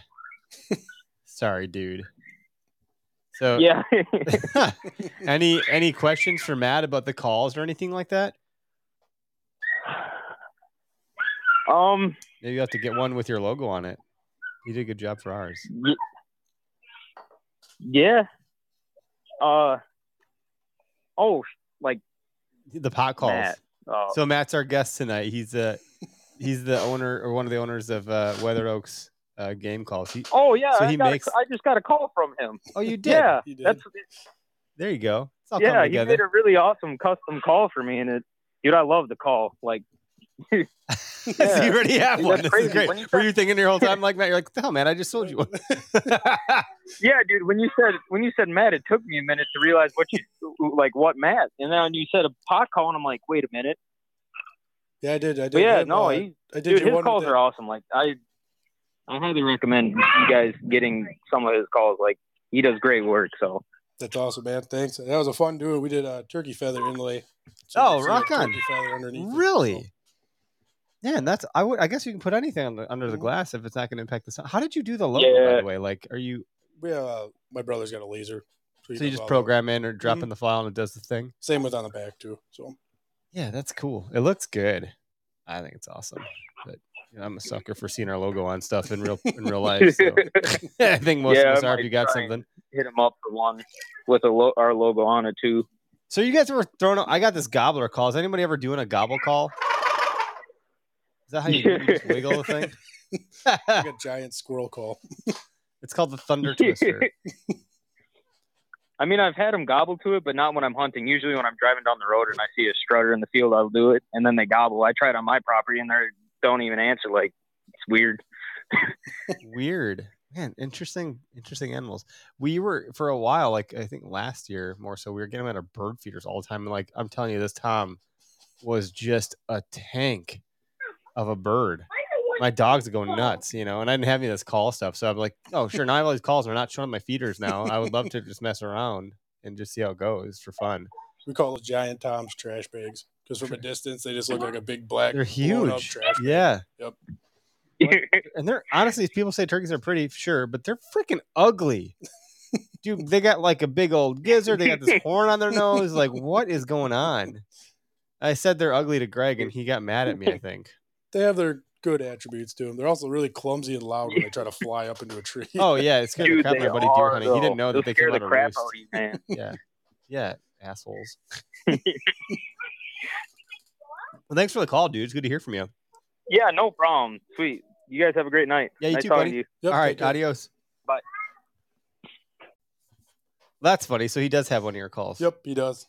sorry, dude." So yeah. any any questions for Matt about the calls or anything like that? Um, maybe you have to get one with your logo on it. You did a good job for ours. Y- Yeah. Uh oh, like the pot calls. Matt. Oh. So Matt's our guest tonight. He's uh he's the owner or one of the owners of uh, Weathered Oaks uh, Game Calls. He, oh yeah, so he I, got makes... a, I just got a call from him. Oh, you did? Yeah, you did. That's there. You go. It's all yeah, he made a really awesome custom call for me, and it, dude, I love the call. Like, yeah. So you already have dude, one. This crazy. Is great. You Were said... you thinking your whole time like Matt? You're like, hell, man, I just sold you one. Yeah, dude. When you said when you said Matt, it took me a minute to realize what you like. What Matt? And then you said a pot call, and I'm like, wait a minute. Yeah, I did. I did. But yeah, no, he, I did. Dude, his calls are awesome. Like, I, I highly recommend you guys getting some of his calls. Like, he does great work. So that's awesome, man. Thanks. That was a fun duo. We did a turkey feather inlay. So oh, rock on! Turkey feather underneath. Really. It, so. Yeah, and that's I would I guess you can put anything on the, under the glass if it's not going to impact the sun. How did you do the logo yeah. by the way? Like, are you? Yeah, uh, my brother's got a laser, so, so you just program that. in or drop mm-hmm. in the file and it does the thing. Same with on the back too. So yeah, that's cool. It looks good. I think it's awesome. But you know, I'm a sucker for seeing our logo on stuff in real in real life. So. I think most yeah, of us are. If you got something, hit them up for one with a lo- our logo on it too. So you guys were throwing. I got this gobbler call. Is anybody ever doing a gobble call? Is that how you, you just wiggle the thing? Like a giant squirrel call. It's called the thunder twister. I mean, I've had them gobble to it, but not when I'm hunting. Usually when I'm driving down the road and I see a strutter in the field, I'll do it. And then they gobble. I tried on my property and they're don't even answer. Like, it's weird. Weird. Man, interesting, interesting animals. We were, for a while, like, I think last year more so, we were getting them out of bird feeders all the time. And, like, I'm telling you, this Tom was just a tank of a bird. My dogs go nuts, you know, and I didn't have any of this call stuff. So I'm like, oh, sure, now I have all these calls. We're not showing up my feeders now. I would love to just mess around and just see how it goes for fun. We call those giant Tom's trash bags because from a distance, they just look like a big black. They're huge. Trash bag. Yeah. Yep. And they're honestly, people say turkeys are pretty, sure, but they're freaking ugly, dude. They got like a big old gizzard. They got this horn on their nose. Like, what is going on? I said they're ugly to Greg, and he got mad at me. I think they have their good attributes to them. They're also really clumsy and loud when they try to fly up into a tree. Oh yeah, it scared dude, the crap out of my buddy deer hunting. Though. He didn't know They'll that they came the out crap of roost. Out of you, man. Yeah, yeah, assholes. Well, thanks for the call, dude. It's good to hear from you. Yeah, no problem. Sweet. You guys have a great night. Yeah, you nice too, buddy. To you. Yep, all right, adios. Bye. That's funny. So he does have one of your calls. Yep, he does.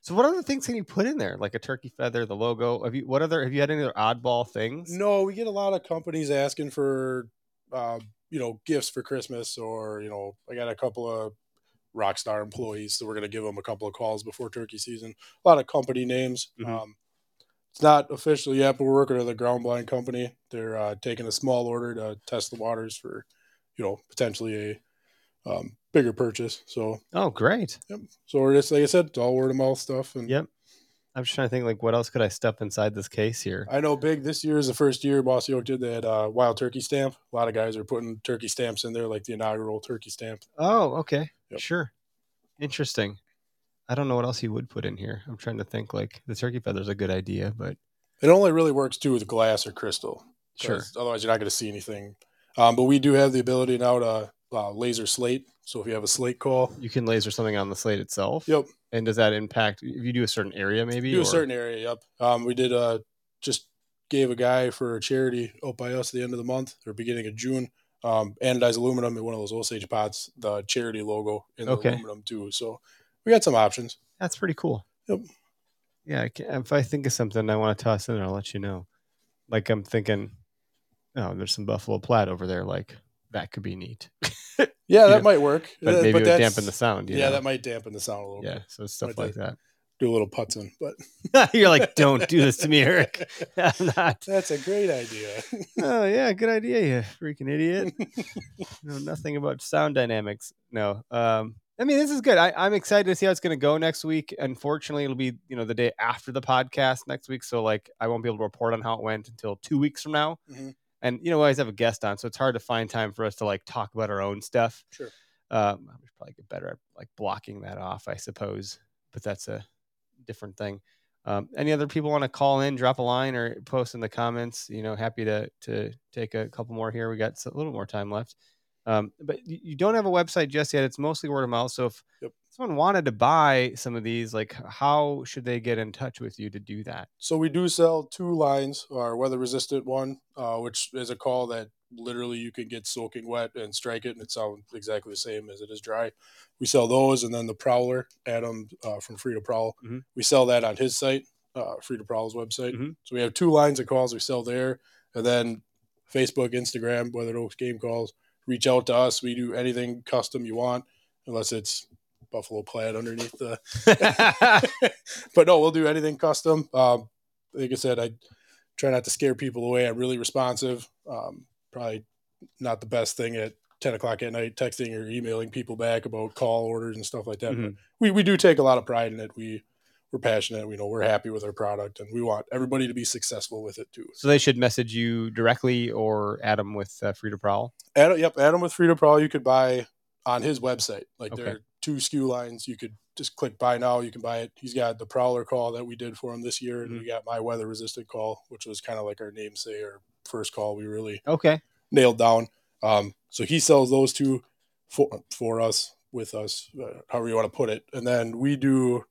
So what other things can you put in there? Like a turkey feather, the logo. Have you? What other? Have you had any other oddball things? No, we get a lot of companies asking for, uh, you know, gifts for Christmas, or you know, I got a couple of Rockstar employees, so we're gonna give them a couple of calls before turkey season. A lot of company names. Mm-hmm. Um, It's not official yet, but we're working with a ground blind company. They're uh, taking a small order to test the waters for, you know, potentially a um, bigger purchase. So, oh, great. Yep. So we're just, like I said, it's all word of mouth stuff. And yep. I'm just trying to think, like, what else could I stuff inside this case here? I know big. This year is the first year Bossy Oak did that uh, wild turkey stamp. A lot of guys are putting turkey stamps in there, like the inaugural turkey stamp. Oh, okay. Yep. Sure. Interesting. I don't know what else he would put in here. I'm trying to think, like, the turkey feather's a good idea, but it only really works too with glass or crystal. Sure. Otherwise you're not going to see anything. Um, but we do have the ability now to uh, laser slate. So if you have a slate call, you can laser something on the slate itself. Yep. And does that impact if you do a certain area, maybe you do or... a certain area? Yep. Um, we did uh just gave a guy for a charity out by us at the end of the month or beginning of June, um, anodized aluminum in one of those Osage pots, the charity logo in the okay. aluminum too. So, we got some options. That's pretty cool. Yep. Yeah. I can, if I think of something I want to toss in, I'll let you know. Like I'm thinking, oh, there's some buffalo plaid over there. Like that could be neat. Yeah, that know? Might work. But maybe but it would dampen the sound. You yeah, know? That might dampen the sound a little yeah, bit. Yeah, so stuff might like that. Do a little putzing, but you're like, don't do this to me, Eric. I'm not. That's a great idea. Oh yeah, good idea, you freaking idiot. Know nothing about sound dynamics. No. Um, I mean, this is good. I, I'm excited to see how it's going to go next week. Unfortunately, it'll be, you know, the day after the podcast next week. So, like, I won't be able to report on how it went until two weeks from now. Mm-hmm. And, you know, we always have a guest on, so it's hard to find time for us to, like, talk about our own stuff. Sure. Um, I should probably get better at, like, blocking that off, I suppose. But that's a different thing. Um, any other people want to call in, drop a line, or post in the comments? You know, happy to to take a couple more here. We got a little more time left. Um, but you don't have a website just yet. It's mostly word of mouth. So if yep. someone wanted to buy some of these, like how should they get in touch with you to do that? So we do sell two lines, our weather resistant one, uh, which is a call that literally you can get soaking wet and strike it. And it sounds exactly the same as it is dry. We sell those. And then the Prowler, Adam, uh, from Free to Prowl, mm-hmm. we sell that on his site, uh, Free to Prowl's website. Mm-hmm. So we have two lines of calls we sell there, and then Facebook, Instagram, Weathered Oaks Game Calls. Reach out to us. We do anything custom you want, unless it's buffalo plaid underneath the. But no, we'll do anything custom. Um, like I said, I try not to scare people away. I'm really responsive. Um, probably not the best thing at ten o'clock at night, texting or emailing people back about call orders and stuff like that. Mm-hmm. But we, we do take a lot of pride in it. We, we're passionate. We know we're happy with our product, and we want everybody to be successful with it too. So they should message you directly, or Adam with uh, Free to Prowl. Adam, yep, Adam with Free to Prowl. You could buy on his website. Like okay. There are two S K U lines. You could just click buy now. You can buy it. He's got the Prowler call that we did for him this year, and mm-hmm. we got my weather resistant call, which was kind of like our namesake, our first call we really okay nailed down. Um, so he sells those two for for us, with us, uh, however you want to put it, and then we do.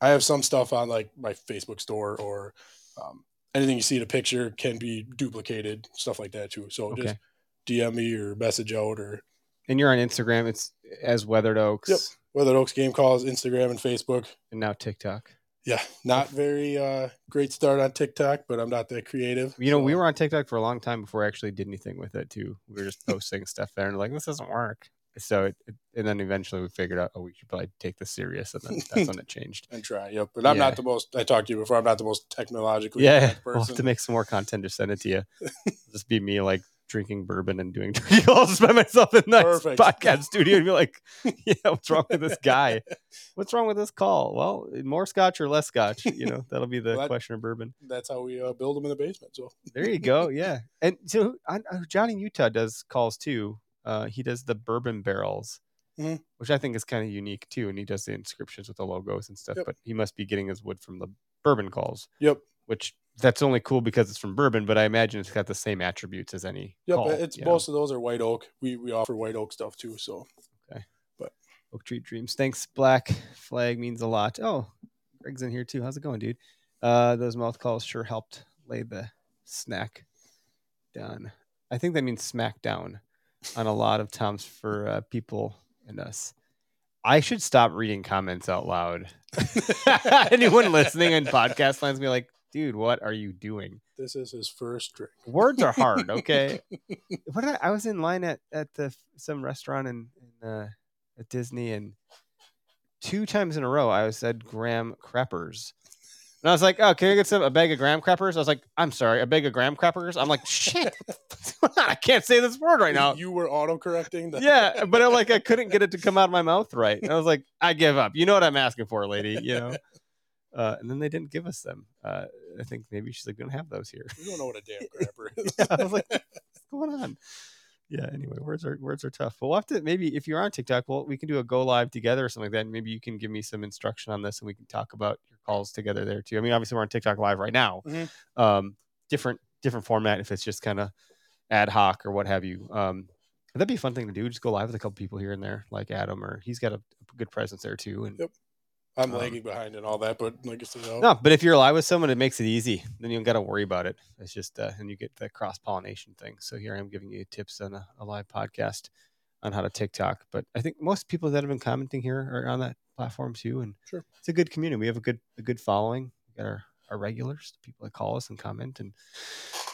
I have some stuff on like my Facebook store, or um, anything you see in a picture can be duplicated, stuff like that too. So okay. just D M me or message out, or. And you're on Instagram. It's as Weathered Oaks. Yep. Weathered Oaks Game Calls, Instagram and Facebook. And now TikTok. Yeah, not very uh, great start on TikTok, but I'm not that creative. You know, so. We were on TikTok for a long time before I actually did anything with it, too. We were just posting stuff there and like, this doesn't work. So, it, it, and then eventually we figured out, oh, we should probably take this serious. And then that's when it changed. And try, yep. But I'm yeah. not the most, I talked to you before, I'm not the most technologically yeah. person. We'll have to make some more content to send it to you. Just be me, like, drinking bourbon and doing turkey calls by myself in the podcast studio and be like, yeah, what's wrong with this guy? What's wrong with this call? Well, more scotch or less scotch? You know, that'll be the well, that, question of bourbon. That's how we uh, build them in the basement. So there you go. Yeah. And so I, I, Johnny Utah does calls too. Uh, he does the bourbon barrels, mm-hmm. which I think is kind of unique too. And he does the inscriptions with the logos and stuff, yep. but he must be getting his wood from the bourbon calls. Yep. Which that's only cool because it's from bourbon, but I imagine it's got the same attributes as any. Yep. Call, it's most know? Of those are white oak. We, we offer white oak stuff too. So, okay. But Oak Tree Dreams. Thanks. Black flag means a lot. Oh, Greg's in here too. How's it going, dude? Uh, those mouth calls sure helped lay the snack down. I think that means smack down. On a lot of times for uh, people and us. I should stop reading comments out loud. Anyone listening in podcast lands be like, dude, what are you doing? This is his first drink. Words are hard, okay? What did I, I was in line at at the some restaurant in, in uh, at Disney, and two times in a row I said graham crackers. And I was like, oh, can I get some a bag of graham crackers? I was like, I'm sorry, a bag of graham crackers? I'm like, shit, I can't say this word right now. You were auto-correcting. The- yeah, but I, like, I couldn't get it to come out of my mouth right. And I was like, I give up. You know what I'm asking for, lady, you know? Uh, and then they didn't give us them. Uh, I think maybe she's like, we don't have those here. We don't know what a damn crapper is. Yeah, I was like, what's going on? Yeah, anyway, words are words are tough. But we'll have to, maybe if you're on TikTok, well, we can do a go live together or something like that. And maybe you can give me some instruction on this and we can talk about your calls together there too. I mean, obviously we're on TikTok live right now. Mm-hmm. Um, different different format if it's just kind of ad hoc or what have you. Um, that'd be a fun thing to do. Just go live with a couple people here and there, like Adam, or he's got a good presence there too. And yep. I'm um, lagging behind and all that, but like I said, no. no, but if you're live with someone, it makes it easy. Then you don't got to worry about it. It's just, uh, and you get the cross pollination thing. So here I am giving you tips on a, a live podcast on how to TikTok. But I think most people that have been commenting here are on that platform too. And sure. It's a good community. We have a good, a good following. We got our, our regulars, people that call us and comment and,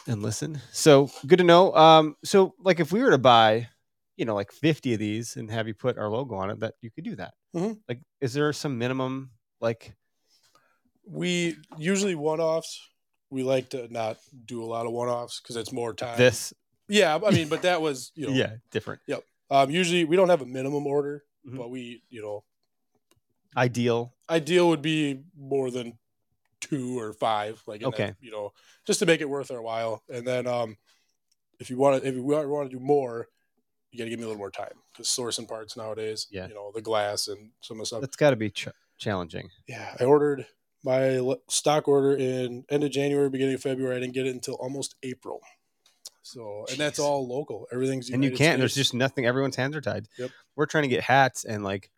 and listen. So good to know. Um, so like if we were to buy, you know, like fifty of these and have you put our logo on it, that you could do that. Mm-hmm. Like, is there some minimum? Like, we usually one offs. We like to not do a lot of one offs because it's more time. This, yeah, I mean, but that was you know, yeah, different. Yep. Um, usually we don't have a minimum order, mm-hmm. but we, you know, ideal ideal would be more than two or five. Like, okay, that, you know, just to make it worth our while. And then, um, if you want to, if we want to do more. You got to give me a little more time because sourcing parts nowadays, yeah. you know, the glass and some of the stuff. That's got to be ch- challenging. Yeah. I ordered my le- stock order in end of January, beginning of February. I didn't get it until almost April. So, Jeez. And that's all local. Everything's United And you can't, States. There's just nothing. Everyone's hands are tied. Yep. We're trying to get hats and like,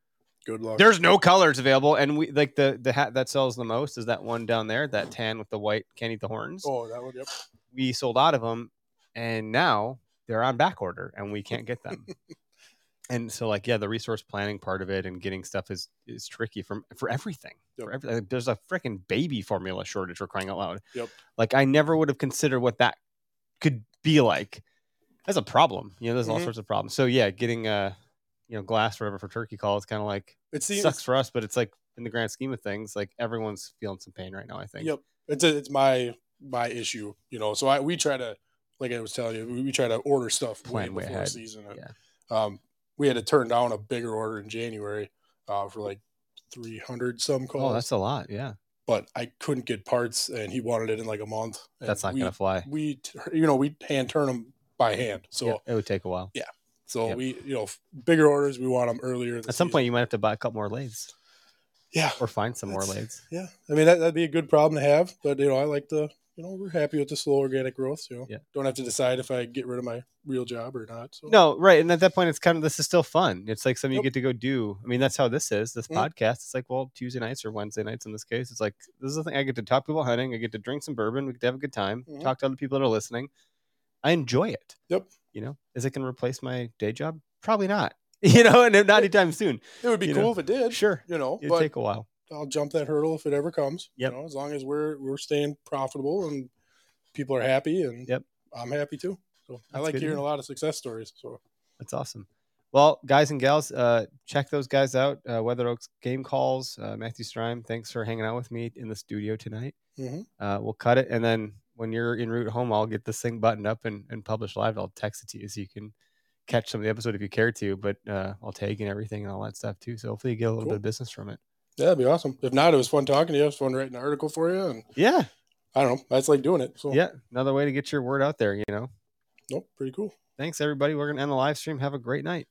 good luck. There's no colors available. And we like the, the hat that sells the most is that one down there, that tan with the white, can't eat the horns. Oh, that one. Yep. We sold out of them. And now, they're on back order and we can't get them. And so like, yeah, the resource planning part of it and getting stuff is, is tricky from, for everything. Yep. For everything. Like, there's a freaking baby formula shortage for crying out loud. Yep. Like I never would have considered what that could be like. That's a problem. You know, there's mm-hmm. all sorts of problems. So yeah, getting uh you know, glass or whatever for turkey call is kind of like, it seems, sucks for us, but it's like in the grand scheme of things, like everyone's feeling some pain right now, I think. Yep. It's a, it's my, my issue, you know? So I, we try to, like I was telling you, we, we try to order stuff way before the season. And, yeah. um, we had to turn down a bigger order in January uh, for like three hundred some calls. Oh, that's a lot. Yeah. But I couldn't get parts and he wanted it in like a month. And that's not going to fly. We, you know, we hand turn them by hand. So yeah, it would take a while. Yeah. So yep. we, you know, bigger orders, we want them earlier. At some season. Point you might have to buy a couple more lathes. Yeah. Or find some that's, more lathes. Yeah. I mean, that, that'd be a good problem to have, but you know, I like to, you know, we're happy with the slow organic growth. You know, yeah. Don't have to decide if I get rid of my real job or not. So. No, right. And at that point, it's kind of, this is still fun. It's like something yep. you get to go do. I mean, that's how this is, this mm-hmm. podcast. It's like, well, Tuesday nights or Wednesday nights in this case, it's like, this is the thing. I get to talk to people hunting. I get to drink some bourbon. We get to have a good time. Mm-hmm. Talk to other people that are listening. I enjoy it. Yep. You know, is it going to replace my day job? Probably not, you know, and not anytime soon. It would be cool know? If it did. Sure. You know, it'd but- take a while. I'll jump that hurdle if it ever comes. Yep. You know, as long as we're we're staying profitable and people are happy, and yep. I'm happy too. So that's I like hearing a lot of success stories. So that's awesome. Well, guys and gals, uh, check those guys out. Uh, Weathered Oaks Game Calls, uh, Matthew Strime. Thanks for hanging out with me in the studio tonight. Mm-hmm. Uh, we'll cut it, and then when you're en route home, I'll get this thing buttoned up and, and published live. I'll text it to you so you can catch some of the episode if you care to, but uh, I'll tag and everything and all that stuff too. So hopefully you get a little cool. bit of business from it. Yeah, that'd be awesome. If not, it was fun talking to you. It was fun writing an article for you. And yeah, I don't know. That's like doing it. So yeah, another way to get your word out there, you know. Nope, pretty cool. Thanks, everybody. We're going to end the live stream. Have a great night.